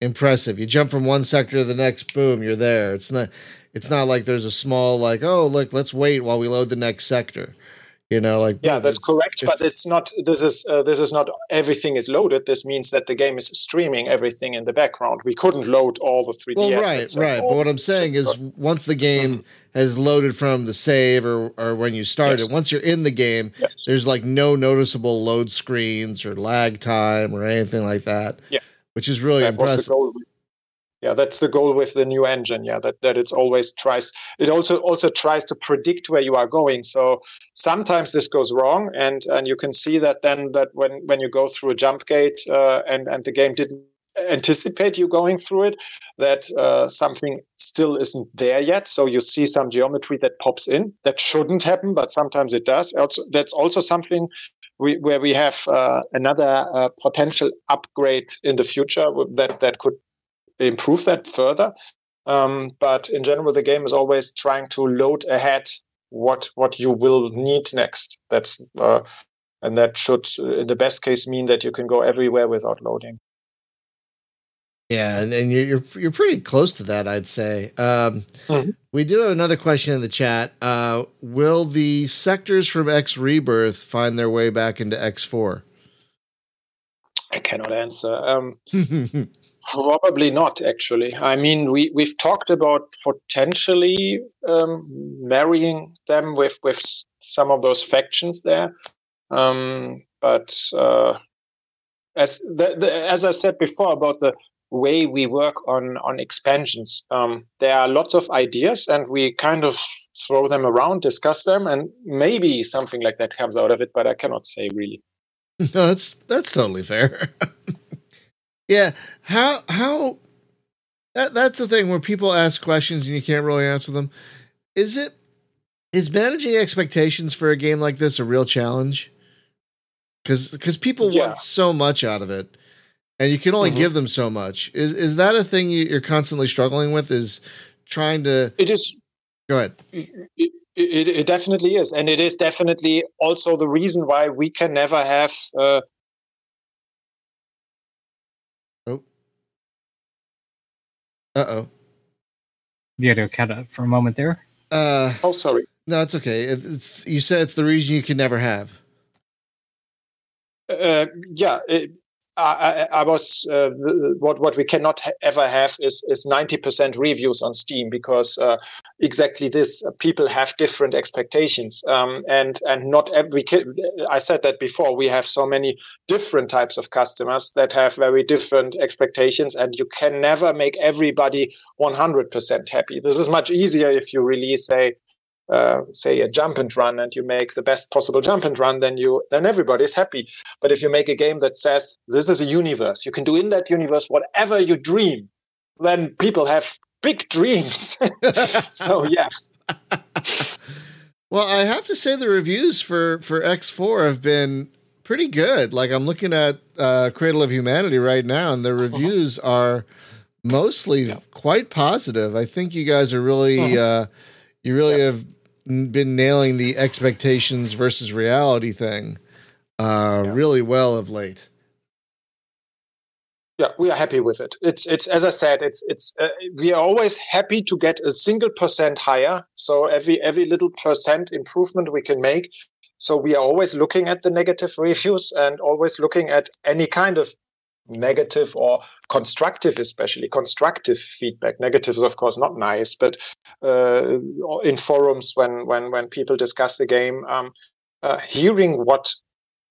impressive. You jump from one sector to the next, boom, you're there. It's not it's not like there's a small like, oh, look, let's wait while we load the next sector. You know, like yeah, that's correct. But it's not. This is uh, this is not everything is loaded. This means that the game is streaming everything in the background. We couldn't load all the three D well, assets. Right, right. But what I'm saying is, once the game mm-hmm. has loaded from the save or or when you started, yes. once you're in the game, yes. there's like no noticeable load screens or lag time or anything like that. Yeah, which is really that impressive. Was the goal. Yeah, that's the goal with the new engine. Yeah, that that it's always tries. It also also tries to predict where you are going. So sometimes this goes wrong, and and you can see that then that when when you go through a jump gate uh, and and the game didn't anticipate you going through it, that uh, something still isn't there yet. So you see some geometry that pops in that shouldn't happen, but sometimes it does. Also, that's also something. We, where we have uh, another uh, potential upgrade in the future that, that could improve that further. Um, but in general, the game is always trying to load ahead what what you will need next. That's uh, and that should, in the best case, mean that you can go everywhere without loading. Yeah, and, and you're you're pretty close to that, I'd say. Um, mm-hmm. We do have another question in the chat. Uh, will the sectors from X Rebirth find their way back into X four? I cannot answer. Um, probably not, actually. I mean, we, we've talked about potentially um, marrying them with, with some of those factions there. Um, but uh, as the, the, as I said before about the way we work on on expansions. Um, there are lots of ideas, and we kind of throw them around, discuss them, and maybe something like that comes out of it. But I cannot say really. No, that's that's totally fair. Yeah, how how that, that's the thing where people ask questions and you can't really answer them. Is it is managing expectations for a game like this a real challenge? Because because people yeah. want so much out of it. And you can only mm-hmm. give them so much. Is is that a thing you're constantly struggling with? Is trying to it is go ahead. It, it, it definitely is, and it is definitely also the reason why we can never have. Uh, oh. Uh oh. You had to cut out for a moment there. Uh, oh, sorry. No, it's okay. It, it's you said it's the reason you can never have. Uh, yeah. It, I, I was uh, what what we cannot ha- ever have is is ninety percent reviews on Steam, because uh, exactly this uh, people have different expectations, um, and and not every I said that before, we have so many different types of customers that have very different expectations, and you can never make everybody one hundred percent happy. This is much easier if you release a Uh, say a jump and run, and you make the best possible jump and run, then you then everybody's happy. But if you make a game that says this is a universe, you can do in that universe whatever you dream, then people have big dreams. So yeah. Well, I have to say the reviews for for X four have been pretty good. Like, I'm looking at uh, Cradle of Humanity right now, and the reviews uh-huh. are mostly yeah. quite positive. I think you guys are really uh-huh. uh, you really yep. have been nailing the expectations versus reality thing uh, yeah. really well of late. Yeah, we are happy with it. It's it's as I said, it's it's uh, we are always happy to get a single percent higher. So every every little percent improvement we can make. So we are always looking at the negative reviews and always looking at any kind of negative or constructive, especially constructive feedback. Negative is of course not nice, but uh, in forums when when when people discuss the game, um, uh, hearing what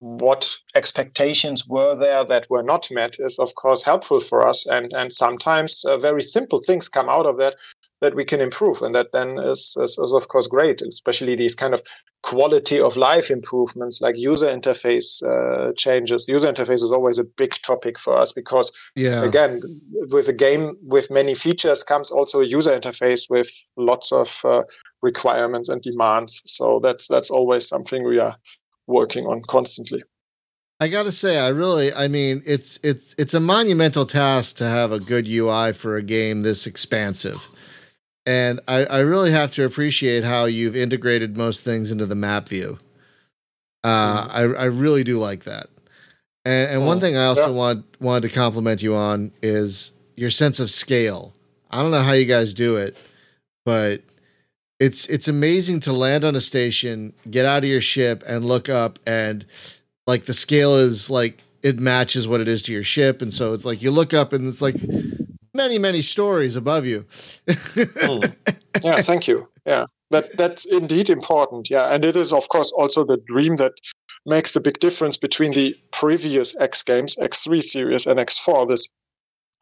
what expectations were there that were not met is of course helpful for us, and and sometimes uh, very simple things come out of that that we can improve, and that then is, is, is of course great, especially these kind of quality of life improvements like user interface uh, changes. User interface is always a big topic for us because, yeah. again, with a game with many features comes also a user interface with lots of uh, requirements and demands. So that's that's always something we are working on constantly. I gotta say, I really, I mean, it's it's it's a monumental task to have a good U I for a game this expansive. And I, I really have to appreciate how you've integrated most things into the map view. Uh, I, I really do like that. And, and oh, one thing I also yeah. want, wanted to compliment you on is your sense of scale. I don't know how you guys do it, but it's it's amazing to land on a station, get out of your ship, and look up, and like the scale is like it matches what it is to your ship, and so it's like you look up and it's like many, many stories above you. Oh. Yeah, thank you. Yeah, that that's indeed important. Yeah, and it is, of course, also the dream that makes the big difference between the previous X games, X three series and X four, this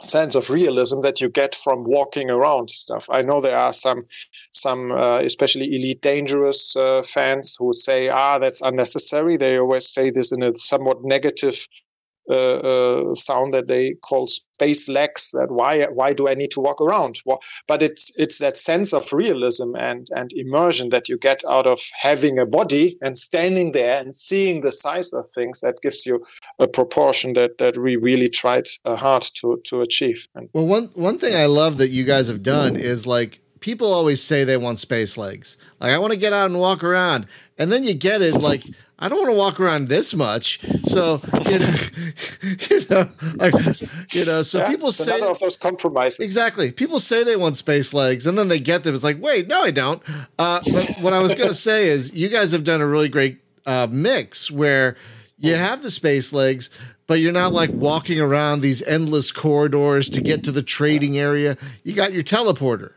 sense of realism that you get from walking around stuff. I know there are some, some uh, especially Elite Dangerous uh, fans who say, ah, that's unnecessary. They always say this in a somewhat negative Uh, uh, sound that they call space lags. That why why do I need to walk around? Well, but it's it's that sense of realism and and immersion that you get out of having a body and standing there and seeing the size of things that gives you a proportion that that we really tried uh, hard to to achieve. And well, one one thing I love that you guys have done mm-hmm. is like. People always say they want space legs. Like, I want to get out and walk around. And then you get it, like, I don't want to walk around this much. So, you know, you know, like, you know so yeah, people say. Another of those compromises. Exactly. People say they want space legs, and then they get them. It's like, wait, no, I don't. Uh, but what I was going to say is you guys have done a really great uh, mix where you have the space legs, but you're not like walking around these endless corridors to get to the trading area. You got your teleporter.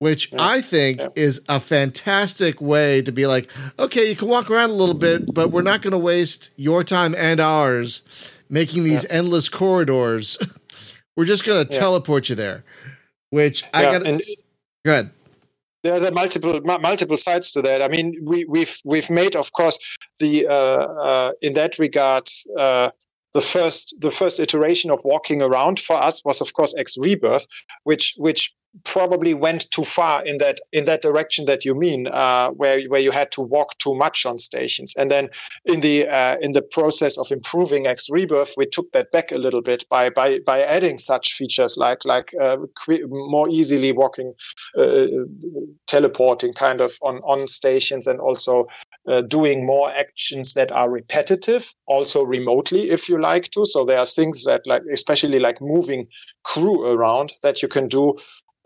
Which yeah. I think yeah. is a fantastic way to be like, okay, you can walk around a little bit, but we're not going to waste your time and ours making these yeah. endless corridors. We're just going to yeah. teleport you there, which yeah. I got to – go ahead. There are multiple m- multiple sides to that. I mean, we, we've we've made, of course, the uh, uh, in that regard uh, – The first, the first iteration of walking around for us was, of course, X Rebirth, which which probably went too far in that in that direction that you mean, uh, where where you had to walk too much on stations. And then in the uh, in the process of improving X Rebirth, we took that back a little bit by by by adding such features like like uh, qu- more easily walking, uh, teleporting kind of on on stations, and also. Uh, doing more actions that are repetitive, also remotely, if you like to. So there are things that, like especially like moving crew around, that you can do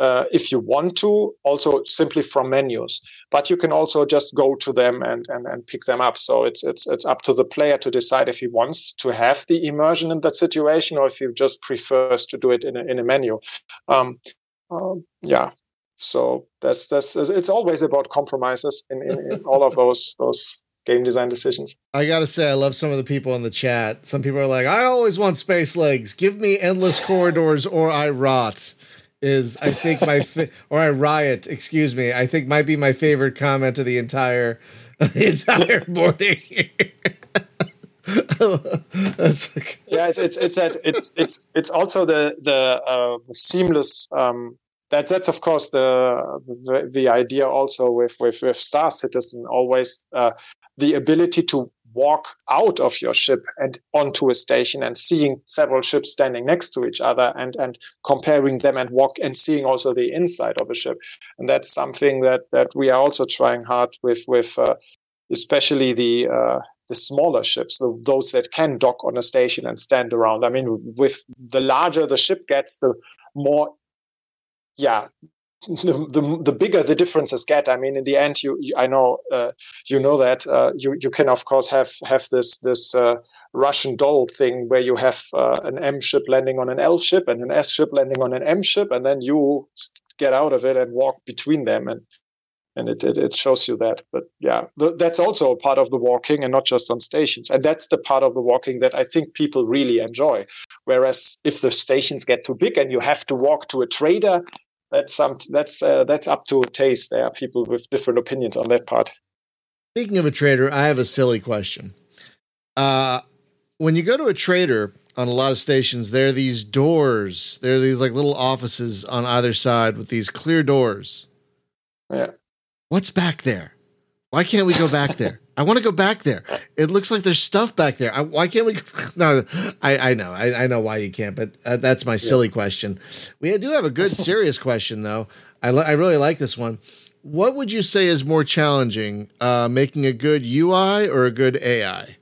uh, if you want to, also simply from menus. But you can also just go to them and and and pick them up. So it's it's it's up to the player to decide if he wants to have the immersion in that situation or if he just prefers to do it in a in a menu. Um, um, yeah. So that's that's it's always about compromises in, in, in all of those those game design decisions. I gotta say, I love some of the people in the chat. Some people are like, "I always want space legs. Give me endless corridors, or I rot." Is I think my fi- or I riot. Excuse me. I think might be my favorite comment of the entire of the entire morning. That's okay. Yeah, it's it's it's that, it's it's it's also the the uh, seamless. Um, That, that's, of course, the, the the idea also with, with, with Star Citizen, always uh, the ability to walk out of your ship and onto a station and seeing several ships standing next to each other and, and comparing them and walk and seeing also the inside of a ship. And that's something that, that we are also trying hard with, with uh, especially the... Uh, the smaller ships, the, those that can dock on a station and stand around. I mean, with the larger the ship gets, the more Yeah, the, the the bigger the differences get. I mean, in the end, you, you I know uh, you know that uh, you you can of course have have this this uh, Russian doll thing where you have uh, an M ship landing on an L ship and an S ship landing on an M ship, and then you get out of it and walk between them, and and it it, it shows you that. But yeah, th- that's also a part of the walking, and not just on stations. And that's the part of the walking that I think people really enjoy. Whereas if the stations get too big and you have to walk to a trader. That's some, that's uh, that's up to taste. There are people with different opinions on that part. Speaking of a trader, I have a silly question. Uh, when you go to a trader on a lot of stations, there are these doors. There are these like little offices on either side with these clear doors. Yeah. What's back there? Why can't we go back there? I want to go back there. It looks like there's stuff back there. I, why can't we? Go back? No, I, I know. I, I know why you can't, but uh, that's my silly yeah. question. We do have a good, serious question, though. I, li- I really like this one. What would you say is more challenging, uh, making a good U I or a good A I?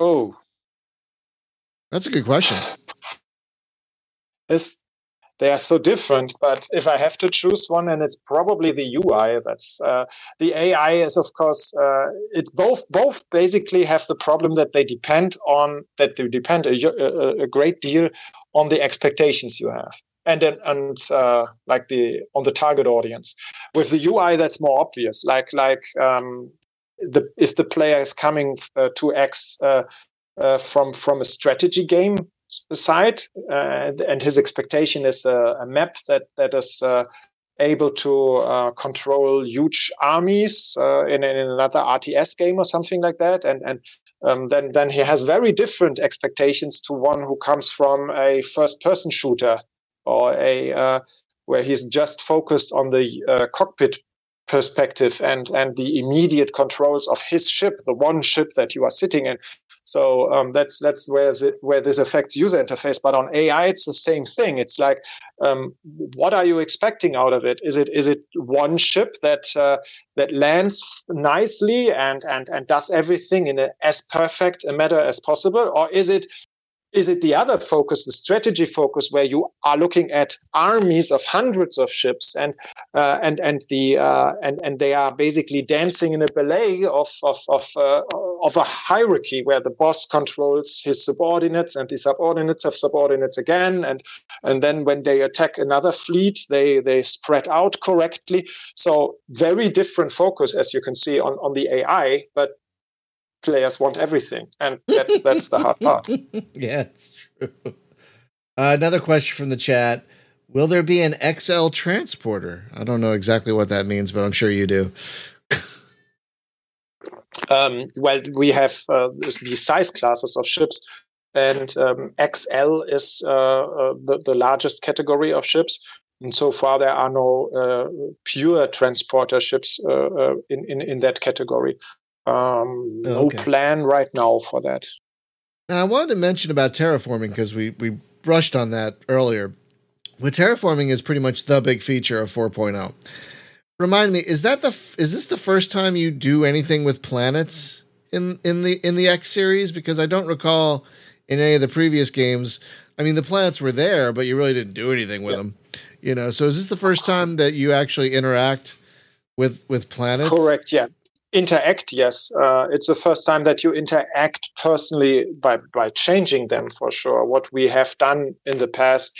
Oh. That's a good question. It's, they are so different, but if I have to choose one, and it's probably the U I. That's uh, the A I is, of course, uh, it's both. Both basically have the problem that they depend on that they depend a, a, a great deal on the expectations you have, and then and uh, like the on the target audience. With the U I, that's more obvious. Like like um, the if the player is coming uh, to X uh, uh, from from a strategy game. side, uh, and his expectation is a, a map that that is uh, able to uh, control huge armies uh, in, in another R T S game or something like that, and and um, then then he has very different expectations to one who comes from a first-person shooter or a uh, where he's just focused on the uh, cockpit perspective and and the immediate controls of his ship, the one ship that you are sitting in. So um, that's that's where the, where this affects user interface. But on A I, it's the same thing. It's like, um, what are you expecting out of it? Is it is it one ship that uh, that lands nicely and and and does everything in a, as perfect a manner as possible, or is it is it the other focus, the strategy focus, where you are looking at armies of hundreds of ships and uh, and and the uh, and and they are basically dancing in a ballet of of of. Uh, of a hierarchy where the boss controls his subordinates and the subordinates have subordinates again. And, and then when they attack another fleet, they, they spread out correctly. So very different focus, as you can see, on, on the A I, but players want everything. And that's, that's the hard part. Yeah, it's true. Uh, another question from the chat. Will there be an X L transporter? I don't know exactly what that means, but I'm sure you do. Um, well, we have uh, the size classes of ships, and um, X L is uh, uh, the, the largest category of ships. And so far, there are no uh, pure transporter ships uh, uh, in, in, in that category. Um, oh, okay. No plan right now for that. Now, I wanted to mention about terraforming because we, we brushed on that earlier. But terraforming is pretty much the big feature of four point oh. Remind me, is that the is this the first time you do anything with planets in in the in the X series? Because I don't recall in any of the previous games. I mean, the planets were there, but you really didn't do anything with yeah. them, you know. So is this the first time that you actually interact with with planets? Correct. Yeah, interact. Yes, uh, it's the first time that you interact personally by by changing them for sure. What we have done in the past,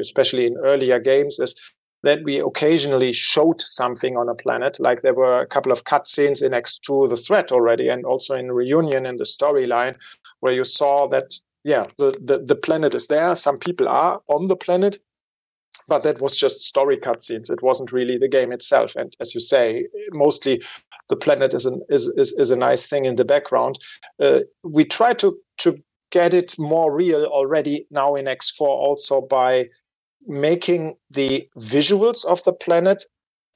especially in earlier games, is that we occasionally showed something on a planet. Like there were a couple of cutscenes in X two, The Threat already, and also in Reunion in the storyline, where you saw that, yeah, the, the, the planet is there. Some people are on the planet, but that was just story cutscenes. It wasn't really the game itself. And as you say, mostly the planet is an, is, is, is a nice thing in the background. Uh, we try to, to get it more real already now in X four also by making the visuals of the planet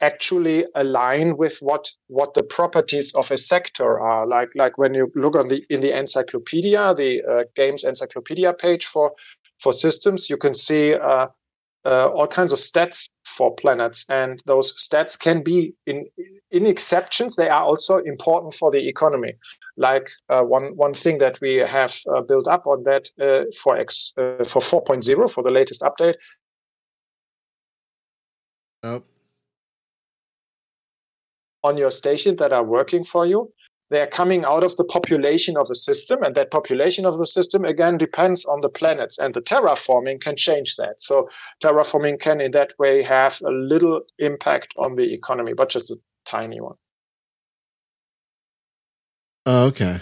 actually align with what what the properties of a sector are. Like like when you look on the in the encyclopedia, the uh, game's encyclopedia page for for systems, you can see uh, uh, all kinds of stats for planets, and those stats can be in in exceptions. They are also important for the economy. Like uh, one one thing that we have uh, built up on that uh, for X uh, for four point oh for the latest update. Nope. On your station that are working for you, they are coming out of the population of the system, and that population of the system again depends on the planets, and the terraforming can change that. So terraforming can in that way have a little impact on the economy, but just a tiny one. Oh, okay.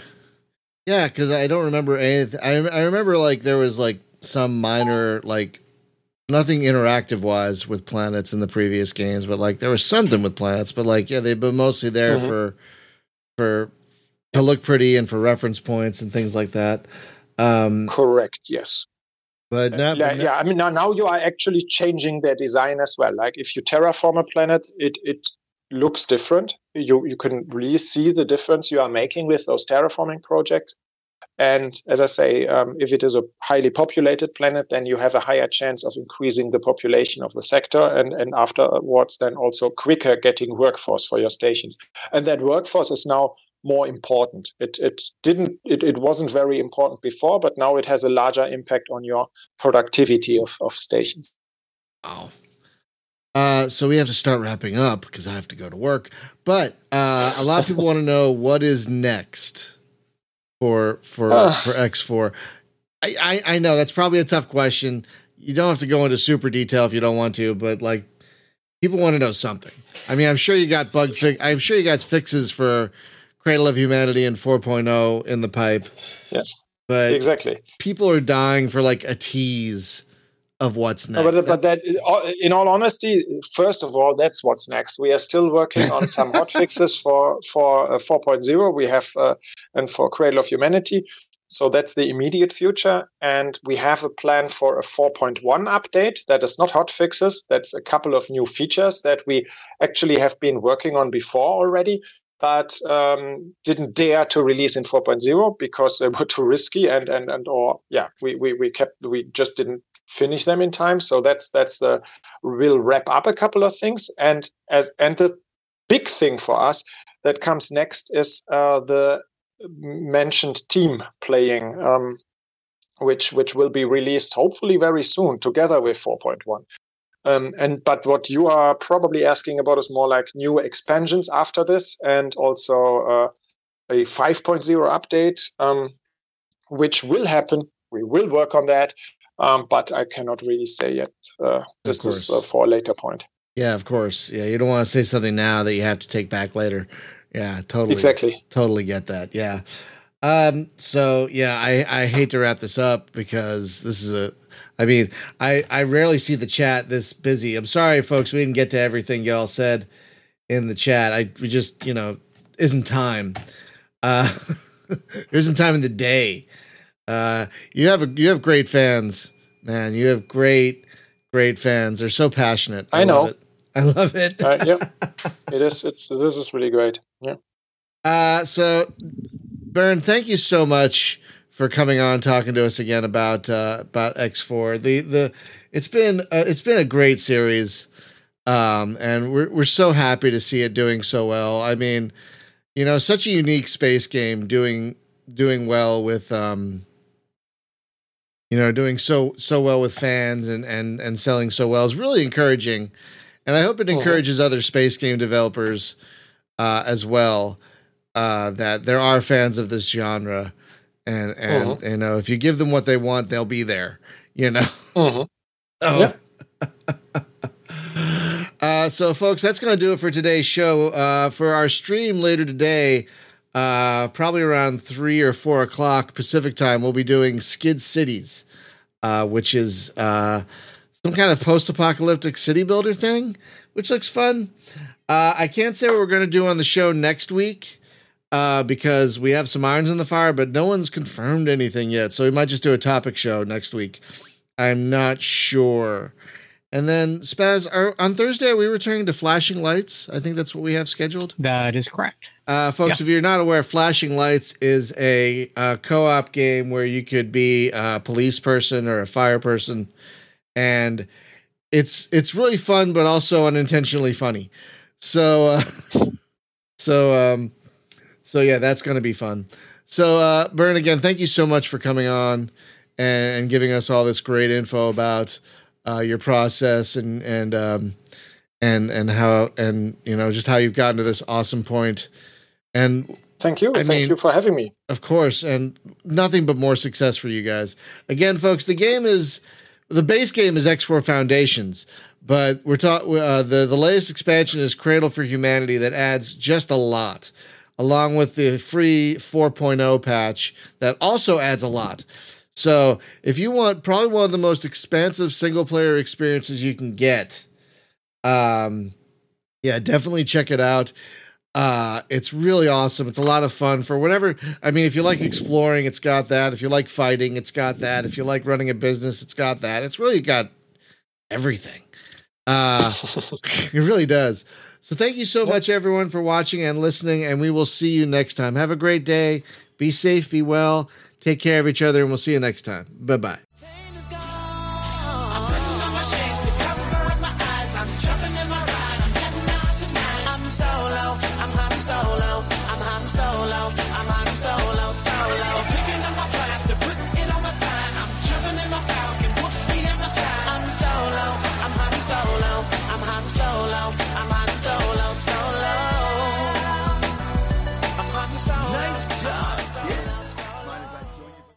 Yeah, because I don't remember anything. I, I remember like there was like some minor like nothing interactive wise with planets in the previous games, but like there was something with planets, but like, yeah, they've been mostly there mm-hmm. for, for, to look pretty and for reference points and things like that. Um, Correct. Yes. But now, yeah, yeah, I mean, now, now you are actually changing their design as well. Like if you terraform a planet, it, it looks different. You, you can really see the difference you are making with those terraforming projects. And as I say, um, if it is a highly populated planet, then you have a higher chance of increasing the population of the sector and, and afterwards then also quicker getting workforce for your stations. And that workforce is now more important. It it didn't it, it wasn't very important before, but now it has a larger impact on your productivity of, of stations. Wow. Uh, so we have to start wrapping up because I have to go to work. But uh, a lot of people want to know what is next. For for uh, for X four, I, I I know that's probably a tough question. You don't have to go into super detail if you don't want to, but like people want to know something. I mean, I'm sure you got bug fix. I'm sure you got fixes for Cradle of Humanity and four point oh in the pipe. Yes, But exactly, people are dying for like a tease of what's next. No, but, but that, in all honesty, first of all, that's what's next. We are still working on some hot fixes for for uh, four point oh. We have uh, and for Cradle of Humanity. So that's the immediate future, and we have a plan for a four point one update that is not hot fixes. That's a couple of new features that we actually have been working on before already, but um, didn't dare to release in four point oh because they were too risky, and and and or yeah, we we we kept we just didn't finish them in time. So that's that's the we'll wrap up a couple of things, and as and the big thing for us that comes next is uh, the mentioned team playing, um, which which will be released hopefully very soon together with four point one. Um, and but what you are probably asking about is more like new expansions after this, and also uh, a five point oh update, um, which will happen. We will work on that, um, but I cannot really say yet. Uh, this is uh, for a later point. Yeah, of course. Yeah, you don't want to say something now that you have to take back later. Yeah, totally. Exactly. Totally get that. Yeah. Um, so yeah, I, I hate to wrap this up because this is a, I mean, I, I rarely see the chat this busy. I'm sorry, folks. We didn't get to everything y'all said in the chat. I, we just, you know, isn't time, uh, there isn't time in the day. Uh, you have, a, you have great fans, man. You have great, great fans. They're so passionate. I, I know. Love it. I love it. uh, yeah, it is. It's, this is really great. Yeah. Uh, so Bernd, thank you so much for coming on, talking to us again about, uh, about X four. The, the, it's been, uh, it's been a great series. Um, and we're, we're so happy to see it doing so well. I mean, you know, such a unique space game doing, doing well with, um, you know, doing so, so well with fans and, and, and selling so well is really encouraging. And I hope it encourages oh. other space game developers uh, as well, uh, that there are fans of this genre. And, and uh-huh. you know, if you give them what they want, they'll be there, you know. Uh-huh. oh. yeah. uh, so, folks, that's going to do it for today's show. Uh, for our stream later today, uh, probably around three or four o'clock Pacific time, we'll be doing Skid Cities, uh, which is... Uh, some kind of post-apocalyptic city builder thing, which looks fun. Uh, I can't say what we're going to do on the show next week uh, because we have some irons in the fire, but no one's confirmed anything yet. So we might just do a topic show next week. I'm not sure. And then, Spaz, are, on Thursday, are we returning to Flashing Lights? I think that's what we have scheduled. That is correct. Uh, folks, yeah. If you're not aware, Flashing Lights is a uh, co-op game where you could be a police person or a fire person. And it's it's really fun, but also unintentionally funny. So, uh, so, um, so yeah, that's going to be fun. So, uh, Bernd, again, thank you so much for coming on and, and giving us all this great info about uh, your process and and um, and and how and you know just how you've gotten to this awesome point. And thank you, I thank mean, you for having me. Of course, and nothing but more success for you guys. Again, folks, the game is. The base game is X four Foundations, but we're taught uh, the the latest expansion is Cradle for Humanity that adds just a lot, along with the free four point oh patch that also adds a lot. So if you want probably one of the most expansive single player experiences you can get, um, yeah, definitely check it out. Uh, it's really awesome. It's a lot of fun for whatever. I mean, if you like exploring, it's got that. If you like fighting, it's got that. If you like running a business, it's got that. It's really got everything. Uh, it really does. So thank you so much, everyone, for watching and listening. And we will see you next time. Have a great day. Be safe, be well, take care of each other, and we'll see you next time. Bye-bye.